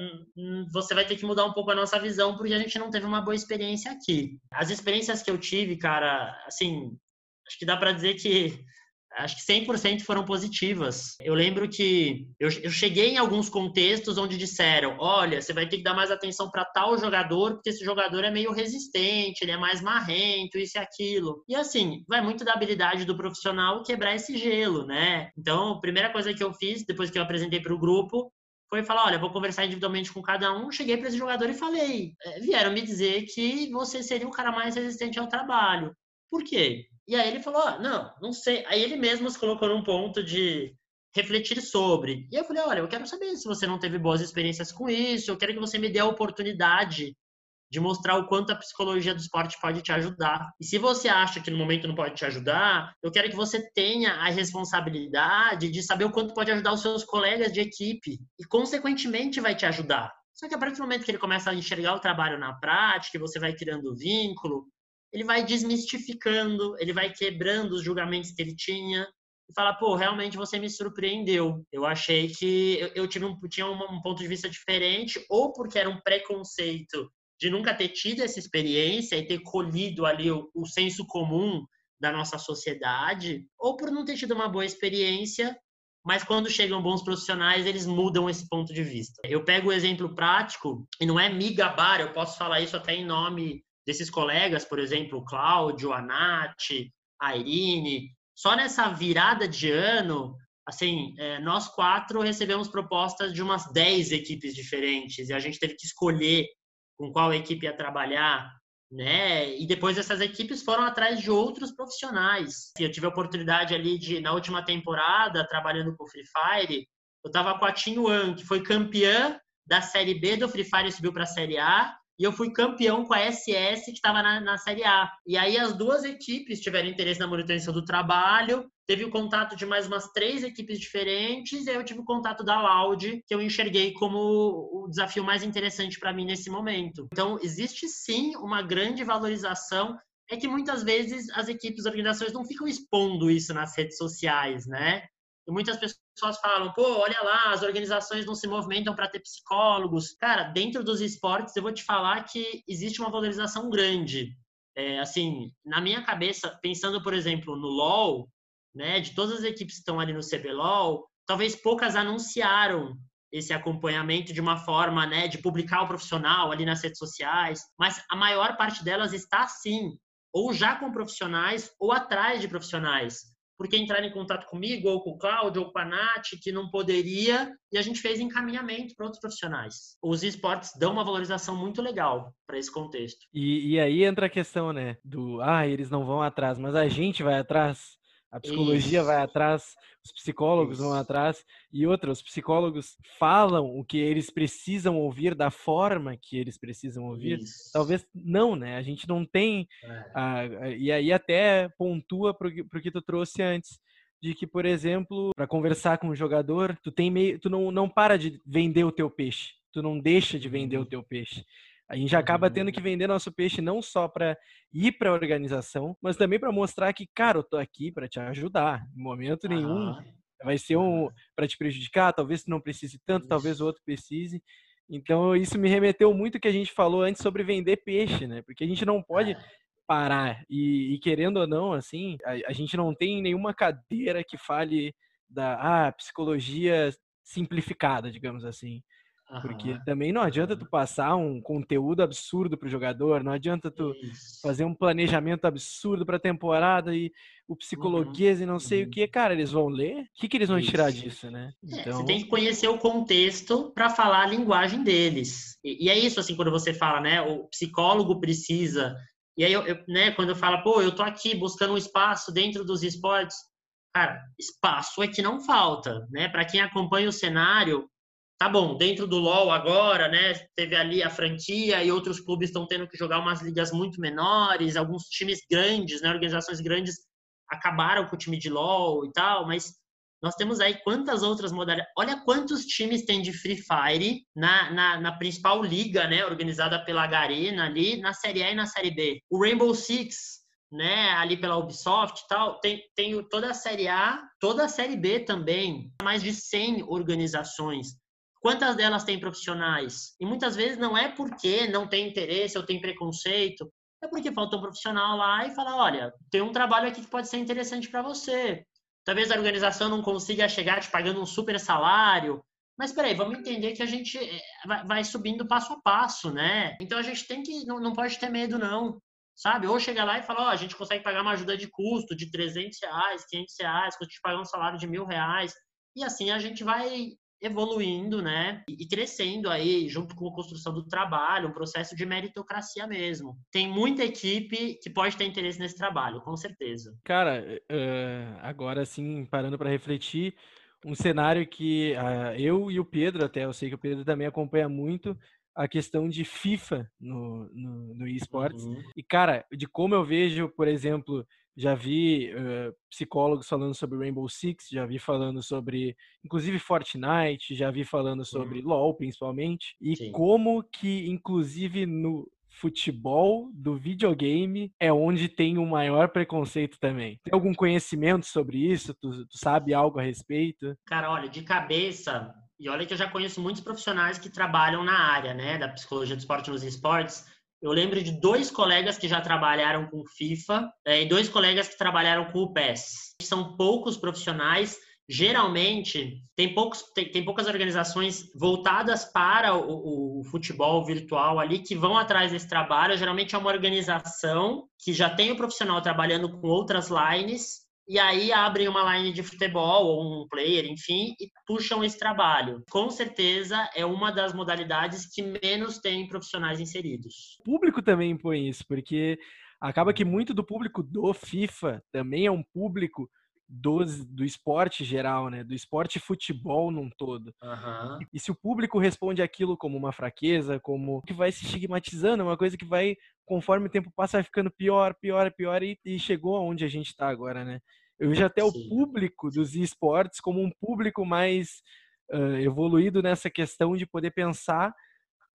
você vai ter que mudar um pouco a nossa visão porque a gente não teve uma boa experiência aqui. As experiências que eu tive, cara, assim, acho que dá para dizer que acho que cem por cento foram positivas. Eu lembro que eu, eu cheguei em alguns contextos onde disseram, olha, você vai ter que dar mais atenção para tal jogador porque esse jogador é meio resistente, ele é mais marrento, isso e aquilo. E assim, vai muito da habilidade do profissional quebrar esse gelo, né? Então, a primeira coisa que eu fiz, depois que eu apresentei para o grupo, foi falar, olha, vou conversar individualmente com cada um, cheguei para esse jogador e falei, vieram me dizer que você seria o cara mais resistente ao trabalho. Por quê? E aí ele falou, ah, não, não sei. Aí ele mesmo se colocou num ponto de refletir sobre. E eu falei, olha, eu quero saber se você não teve boas experiências com isso, eu quero que você me dê a oportunidade de mostrar o quanto a psicologia do esporte pode te ajudar. E se você acha que no momento não pode te ajudar, eu quero que você tenha a responsabilidade de saber o quanto pode ajudar os seus colegas de equipe e, consequentemente, vai te ajudar. Só que a partir do momento que ele começa a enxergar o trabalho na prática e você vai criando vínculo, ele vai desmistificando, ele vai quebrando os julgamentos que ele tinha e fala, pô, realmente você me surpreendeu. Eu achei que eu, eu tive um, tinha um, um ponto de vista diferente, ou porque era um preconceito de nunca ter tido essa experiência e ter colhido ali o, o senso comum da nossa sociedade, ou por não ter tido uma boa experiência, mas quando chegam bons profissionais, eles mudam esse ponto de vista. Eu pego o exemplo prático, e não é me gabar, eu posso falar isso até em nome desses colegas, por exemplo, o Cláudio, a Nath, a Irine. Só nessa virada de ano, assim, nós quatro recebemos propostas de umas dez equipes diferentes, e a gente teve que escolher com qual equipe ia trabalhar, né? E depois essas equipes foram atrás de outros profissionais. Eu tive a oportunidade ali de, na última temporada, trabalhando com o Free Fire, eu estava com a Team One, que foi campeã da Série B do Free Fire e subiu para a Série A, e eu fui campeão com a S S, que estava na, na Série A. E aí as duas equipes tiveram interesse na manutenção do trabalho, teve o contato de mais umas três equipes diferentes, e aí eu tive o contato da Loud, que eu enxerguei como o desafio mais interessante para mim nesse momento. Então, existe sim uma grande valorização, é que muitas vezes as equipes, as organizações não ficam expondo isso nas redes sociais, né? E muitas pessoas falam, pô, olha lá, as organizações não se movimentam para ter psicólogos. Cara, dentro dos esportes, eu vou te falar que existe uma valorização grande. É, assim, na minha cabeça, pensando, por exemplo, no LOL, né, de todas as equipes que estão ali no C B LOL, talvez poucas anunciaram esse acompanhamento de uma forma, né, de publicar o profissional ali nas redes sociais, mas a maior parte delas está, sim, ou já com profissionais ou atrás de profissionais. Porque entraram em contato comigo, ou com o Cláudio, ou com a Nath, que não poderia, e a gente fez encaminhamento para outros profissionais. Os esportes dão uma valorização muito legal para esse contexto. E, e aí entra a questão, né, do, ah, eles não vão atrás, mas a gente vai atrás, a psicologia Isso. vai atrás, os psicólogos Isso. vão atrás, e outra, os psicólogos falam o que eles precisam ouvir da forma que eles precisam ouvir. Isso. Talvez não, né? A gente não tem... É. Ah, e aí até pontua pro, pro que tu trouxe antes, de que, por exemplo, para conversar com um jogador, tu, tem meio, tu não, não para de vender o teu peixe, tu não deixa de vender o teu peixe. A gente acaba tendo que vender nosso peixe não só para ir para a organização, mas também para mostrar que, cara, eu tô aqui para te ajudar. Em momento nenhum ah, vai ser um para te prejudicar, talvez tu não precise tanto, isso. talvez o outro precise. Então, isso me remeteu muito ao que a gente falou antes sobre vender peixe, né? Porque a gente não pode ah. parar. E, e querendo ou não, assim, a, a gente não tem nenhuma cadeira que fale da ah, psicologia simplificada, digamos assim. Porque Aham. também não adianta tu passar um conteúdo absurdo pro jogador, não adianta tu Isso. fazer um planejamento absurdo pra temporada e o psicologuês uhum. e não sei uhum. o que. Cara, eles vão ler? O que, que eles vão Isso. tirar disso, né? Então... É, você tem que conhecer o contexto pra falar a linguagem deles. E, e é isso, assim, quando você fala, né? O psicólogo precisa... E aí, eu, eu, né? Quando eu falo, pô, eu tô aqui buscando um espaço dentro dos esportes. Cara, espaço é que não falta, né? Pra quem acompanha o cenário... Tá bom, dentro do LOL agora, né, teve ali a franquia e outros clubes estão tendo que jogar umas ligas muito menores, alguns times grandes, né, organizações grandes acabaram com o time de LOL e tal, mas nós temos aí quantas outras modalidades. Olha quantos times tem de Free Fire na, na, na principal liga, né, organizada pela Garena ali, na Série A e na Série B. O Rainbow Six, né, ali pela Ubisoft e tal, tem, tem toda a Série A, toda a Série B também, mais de cem organizações. Quantas delas têm profissionais? E muitas vezes não é porque não tem interesse ou tem preconceito, é porque falta um profissional lá e fala, olha, tem um trabalho aqui que pode ser interessante para você. Talvez a organização não consiga chegar te pagando um super salário, mas peraí, vamos entender que a gente vai subindo passo a passo, né? Então a gente tem que, não, não pode ter medo não, sabe? Ou chegar lá e falar, ó, a gente consegue pagar uma ajuda de custo de trezentos reais, quinhentos reais, que eu te pagar um salário de mil reais, e assim a gente vai... evoluindo, né, e crescendo aí junto com a construção do trabalho, um processo de meritocracia mesmo. Tem muita equipe que pode ter interesse nesse trabalho, com certeza. Cara, uh, agora sim, parando para refletir, um cenário que uh, eu e o Pedro, até eu sei que o Pedro também acompanha muito, a questão de FIFA no, no, no eSports. Uhum. E, cara, de como eu vejo, por exemplo, já vi uh, psicólogos falando sobre Rainbow Six, já vi falando sobre, inclusive, Fortnite, já vi falando sobre uhum. LoL, principalmente. E Sim. como que, inclusive, no futebol do videogame é onde tem o maior preconceito também. Tem algum conhecimento sobre isso? Tu, tu sabe algo a respeito? Cara, olha, de cabeça... E olha que eu já conheço muitos profissionais que trabalham na área, né, da psicologia do esporte nos esportes. Eu lembro de dois colegas que já trabalharam com FIFA é, e dois colegas que trabalharam com o PES. São poucos profissionais, geralmente tem, poucos, tem, tem poucas organizações voltadas para o, o, o futebol virtual ali que vão atrás desse trabalho. Geralmente é uma organização que já tem o profissional trabalhando com outras lines. E aí abrem uma line de futebol ou um player, enfim, e puxam esse trabalho. Com certeza é uma das modalidades que menos tem profissionais inseridos. O público também impõe isso, porque acaba que muito do público do FIFA também é um público do, do esporte geral, né? Do esporte futebol num todo. Uhum. E se o público responde aquilo como uma fraqueza, como que vai se estigmatizando, é uma coisa que vai, conforme o tempo passa, vai ficando pior, pior, pior e, e chegou aonde a gente está agora, né? Eu vejo até Sim. o público dos esportes como um público mais uh, evoluído nessa questão de poder pensar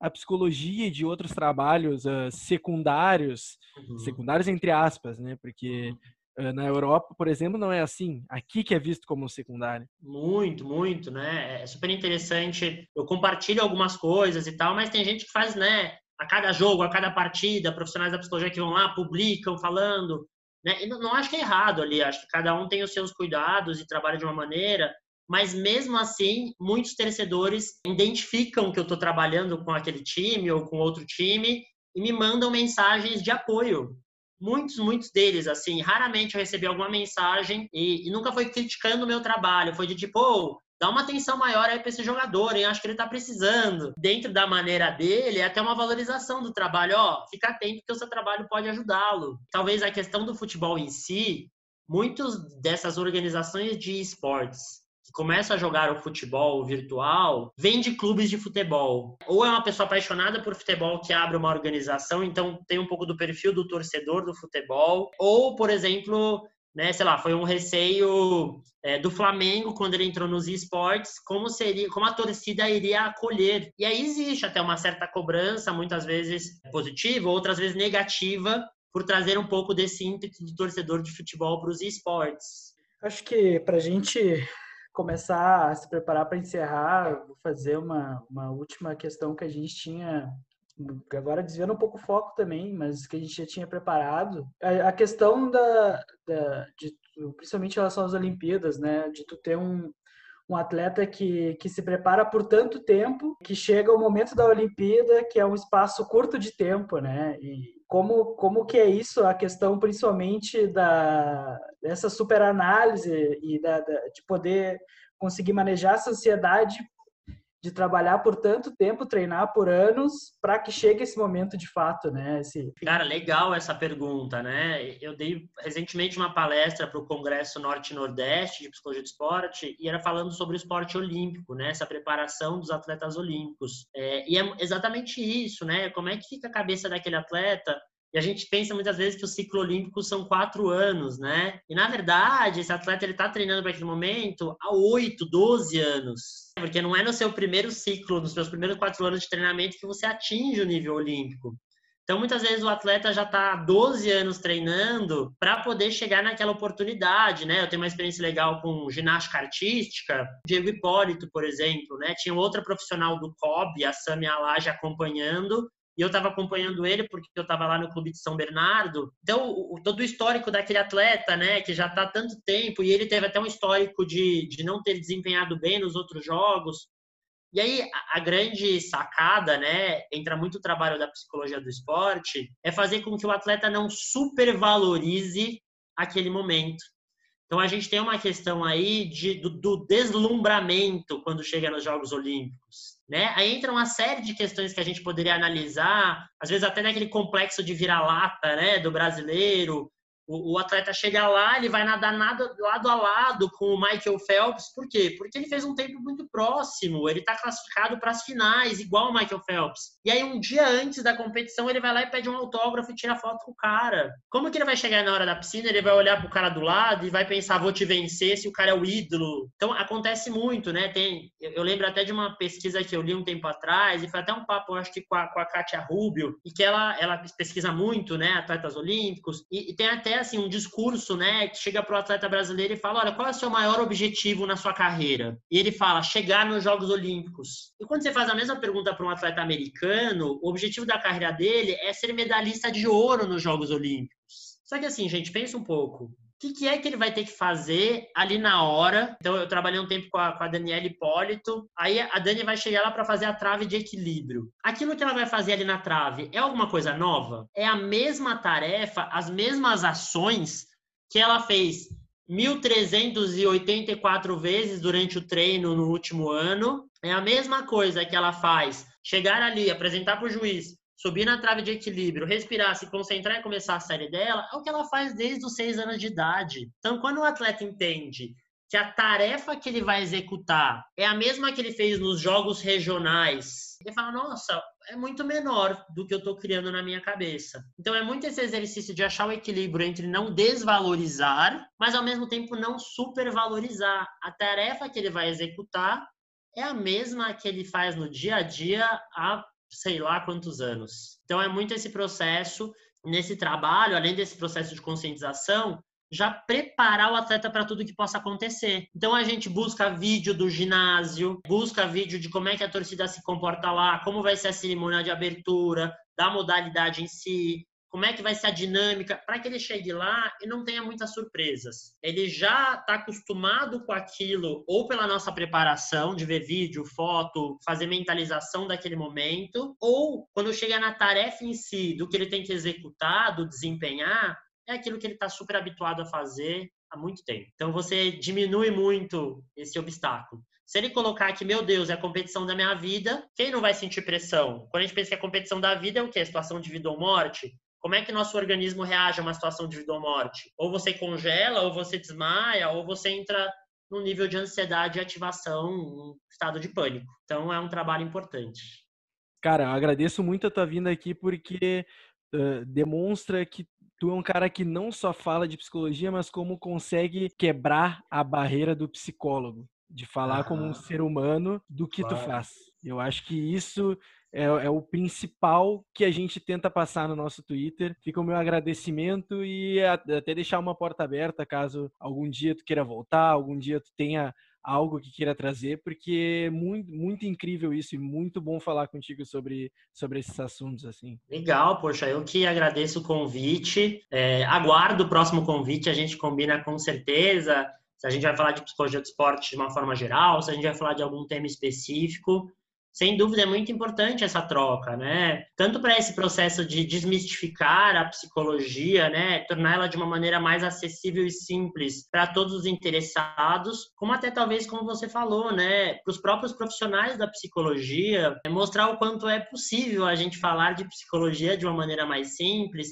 a psicologia e de outros trabalhos uh, secundários, uhum. secundários entre aspas, né? Porque uh, na Europa, por exemplo, não é assim. Aqui que é visto como secundário. Muito, muito, né? É super interessante. Eu compartilho algumas coisas e tal, mas tem gente que faz, né? A cada jogo, a cada partida, profissionais da psicologia que vão lá, publicam, falando, né? E não acho que é errado ali, acho que cada um tem os seus cuidados e trabalha de uma maneira, mas mesmo assim, muitos terceiros identificam que eu estou trabalhando com aquele time ou com outro time e me mandam mensagens de apoio. Muitos, muitos deles, assim, raramente eu recebi alguma mensagem e, e nunca foi criticando o meu trabalho, foi de tipo, oh, dá uma atenção maior aí para esse jogador, hein? Acho que ele tá precisando. Dentro da maneira dele, é até uma valorização do trabalho. Ó, fica atento que o seu trabalho pode ajudá-lo. Talvez a questão do futebol em si, muitas dessas organizações de esportes que começam a jogar o futebol virtual, vêm de clubes de futebol. Ou é uma pessoa apaixonada por futebol que abre uma organização, então tem um pouco do perfil do torcedor do futebol. Ou, por exemplo... Né, sei lá, foi um receio é, do Flamengo quando ele entrou nos esportes, como seria, como a torcida iria acolher. E aí existe até uma certa cobrança, muitas vezes positiva, outras vezes negativa, por trazer um pouco desse ímpeto do torcedor de futebol para os esportes. Acho que para a gente começar a se preparar para encerrar, eu vou fazer uma, uma última questão que a gente tinha... Agora desviando um pouco o foco também, mas que a gente já tinha preparado. A questão da, da de, principalmente em relação às Olimpíadas, né? De tu ter um, um atleta que, que se prepara por tanto tempo, que chega o momento da Olimpíada, que é um espaço curto de tempo, né? E como, como que é isso? A questão principalmente da, dessa superanálise e da, da, de poder conseguir manejar a ansiedade, de trabalhar por tanto tempo, treinar por anos, para que chegue esse momento de fato, né? Esse... Cara, legal essa pergunta, né? Eu dei recentemente uma palestra para o Congresso Norte e Nordeste de Psicologia do Esporte e era falando sobre o esporte olímpico, né? Essa preparação dos atletas olímpicos. É, e é exatamente isso, né? Como é que fica a cabeça daquele atleta? E a gente pensa muitas vezes que o ciclo olímpico são quatro anos, né? E, na verdade, esse atleta ele está treinando para aquele momento há oito, doze anos. Porque não é no seu primeiro ciclo, nos seus primeiros quatro anos de treinamento que você atinge o nível olímpico. Então, muitas vezes, o atleta já está há doze anos treinando para poder chegar naquela oportunidade, né? Eu tenho uma experiência legal com ginástica artística. Diego Hipólito, por exemplo, né? Tinha outra profissional do C O B, a Sami Alaji, acompanhando. E eu estava acompanhando ele porque eu estava lá no clube de São Bernardo. Então, o, todo o histórico daquele atleta, né, que já está há tanto tempo, e ele teve até um histórico de, de não ter desempenhado bem nos outros jogos. E aí, a, a grande sacada, né, entra muito o trabalho da psicologia do esporte, é fazer com que o atleta não supervalorize aquele momento. Então, a gente tem uma questão aí de, do, do deslumbramento quando chega nos Jogos Olímpicos. Né? Aí entra uma série de questões que a gente poderia analisar, às vezes até naquele complexo de vira-lata, né, do brasileiro. O, o atleta chega lá, ele vai nadar nada, lado a lado com o Michael Phelps. Por quê? Porque ele fez um tempo muito próximo, ele está classificado para as finais, igual o Michael Phelps. E aí um dia antes da competição ele vai lá e pede um autógrafo e tira foto com o cara. Como que ele vai chegar na hora da piscina? Ele vai olhar para o cara do lado e vai pensar, vou te vencer, se o cara é o ídolo. Então acontece muito, né? Tem, eu lembro até de uma pesquisa que eu li um tempo atrás, e foi até um papo, acho que com a, com a Kátia Rubio, e que ela, ela pesquisa muito, né, atletas olímpicos, e, e tem até assim, um discurso, né, que chega para o atleta brasileiro e fala, olha, qual é o seu maior objetivo na sua carreira? E ele fala, chegar nos Jogos Olímpicos. E quando você faz a mesma pergunta para um atleta americano, o objetivo da carreira dele é ser medalhista de ouro nos Jogos Olímpicos. Só que assim, gente, pensa um pouco. O que, que é que ele vai ter que fazer ali na hora? Então, eu trabalhei um tempo com a, com a Daniela Hipólito. Aí, a Dani vai chegar lá para fazer a trave de equilíbrio. Aquilo que ela vai fazer ali na trave é alguma coisa nova? É a mesma tarefa, as mesmas ações que ela fez mil trezentas e oitenta e quatro vezes durante o treino no último ano. É a mesma coisa que ela faz. Chegar ali, apresentar para o juiz, subir na trave de equilíbrio, respirar, se concentrar e começar a série dela, é o que ela faz desde os seis anos de idade. Então, quando o atleta entende que a tarefa que ele vai executar é a mesma que ele fez nos jogos regionais, ele fala, nossa, é muito menor do que eu estou criando na minha cabeça. Então é muito esse exercício de achar o equilíbrio entre não desvalorizar, mas ao mesmo tempo não supervalorizar. A tarefa que ele vai executar é a mesma que ele faz no dia a dia há sei lá quantos anos. Então é muito esse processo, nesse trabalho, além desse processo de conscientização, já preparar o atleta para tudo que possa acontecer. Então a gente busca vídeo do ginásio, busca vídeo de como é que a torcida se comporta lá, como vai ser a cerimônia de abertura, da modalidade em si, como é que vai ser a dinâmica, para que ele chegue lá e não tenha muitas surpresas. Ele já está acostumado com aquilo, ou pela nossa preparação de ver vídeo, foto, fazer mentalização daquele momento, ou quando chega na tarefa em si, do que ele tem que executar, do desempenhar, é aquilo que ele está super habituado a fazer há muito tempo. Então você diminui muito esse obstáculo. Se ele colocar que, meu Deus, é a competição da minha vida, quem não vai sentir pressão? Quando a gente pensa que a competição da vida é o quê? A situação de vida ou morte? Como é que nosso organismo reage a uma situação de vida ou morte? Ou você congela, ou você desmaia, ou você entra num nível de ansiedade e ativação, um estado de pânico. Então é um trabalho importante. Cara, eu agradeço muito a tua vinda aqui, porque uh, demonstra que tu é um cara que não só fala de psicologia, mas como consegue quebrar a barreira do psicólogo, de falar ah, como um ser humano do que claro. Tu faz. Eu acho que isso é, é o principal que a gente tenta passar no nosso Twitter. Fica o meu agradecimento e até deixar uma porta aberta caso algum dia tu queira voltar, algum dia tu tenha algo que queira trazer, porque é muito, muito incrível isso e muito bom falar contigo sobre, sobre esses assuntos, assim. Legal, poxa, eu que agradeço o convite, é, aguardo o próximo convite, a gente combina com certeza, se a gente vai falar de psicologia do esporte de uma forma geral, se a gente vai falar de algum tema específico, sem dúvida é muito importante essa troca, né? Tanto para esse processo de desmistificar a psicologia, né? Torná-la de uma maneira mais acessível e simples para todos os interessados, como até talvez, como você falou, né? Para os próprios profissionais da psicologia, mostrar o quanto é possível a gente falar de psicologia de uma maneira mais simples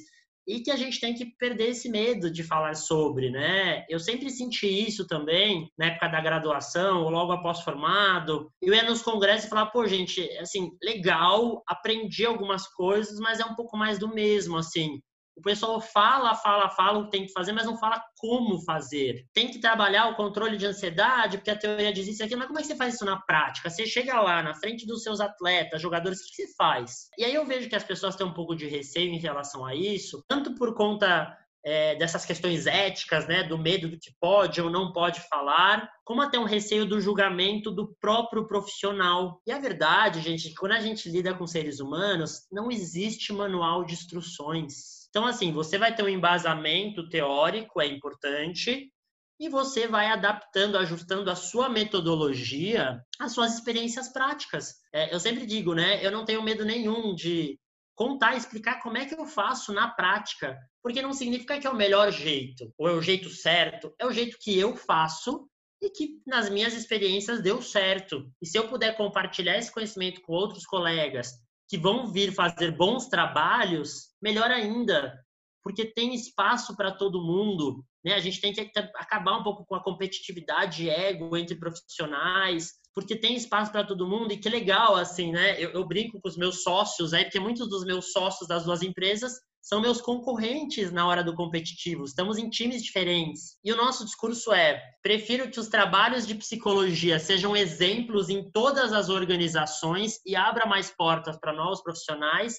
e que a gente tem que perder esse medo de falar sobre, né? Eu sempre senti isso também, na época da graduação, ou logo após formado. Eu ia nos congressos e falava, pô, gente, assim, legal, aprendi algumas coisas, mas é um pouco mais do mesmo, assim. O pessoal fala, fala, fala o que tem que fazer, mas não fala como fazer. Tem que trabalhar o controle de ansiedade, porque a teoria diz isso e aquilo, mas como é que você faz isso na prática? Você chega lá, na frente dos seus atletas, jogadores, o que você faz? E aí eu vejo que as pessoas têm um pouco de receio em relação a isso, tanto por conta é, dessas questões éticas, né, do medo do que pode ou não pode falar, como até um receio do julgamento do próprio profissional. E a verdade, gente, é que quando a gente lida com seres humanos, não existe manual de instruções. Então, assim, você vai ter um embasamento teórico, é importante, e você vai adaptando, ajustando a sua metodologia às suas experiências práticas. É, eu sempre digo, né? Eu não tenho medo nenhum de contar, explicar como é que eu faço na prática, porque não significa que é o melhor jeito, ou é o jeito certo, é o jeito que eu faço e que nas minhas experiências deu certo. E se eu puder compartilhar esse conhecimento com outros colegas, que vão vir fazer bons trabalhos, melhor ainda, porque tem espaço para todo mundo, né? A gente tem que acabar um pouco com a competitividade e ego entre profissionais, porque tem espaço para todo mundo e que legal, assim, né? Eu, eu brinco com os meus sócios aí, porque muitos dos meus sócios das duas empresas são meus concorrentes na hora do competitivo, estamos em times diferentes. E o nosso discurso é, prefiro que os trabalhos de psicologia sejam exemplos em todas as organizações e abra mais portas para novos profissionais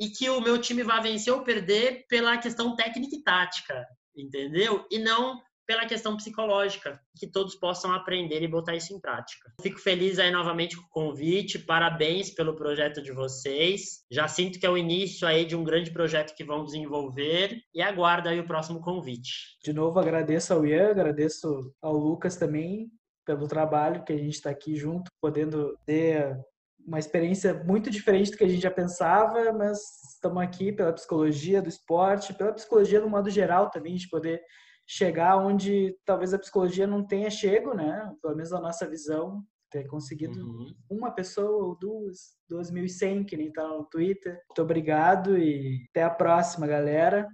e que o meu time vá vencer ou perder pela questão técnica e tática, entendeu? E não pela questão psicológica, que todos possam aprender e botar isso em prática. Fico feliz aí novamente com o convite, parabéns pelo projeto de vocês, já sinto que é o início aí de um grande projeto que vão desenvolver e aguardo aí o próximo convite. De novo, agradeço ao Ian, agradeço ao Lucas também pelo trabalho que a gente está aqui junto, podendo ter uma experiência muito diferente do que a gente já pensava, mas estamos aqui pela psicologia do esporte, pela psicologia no modo geral também, de poder chegar onde talvez a psicologia não tenha chego, né? Pelo menos na nossa visão, ter conseguido uhum. uma pessoa ou duas, dois mil e cem, que nem tá no Twitter. Muito obrigado e até a próxima, galera.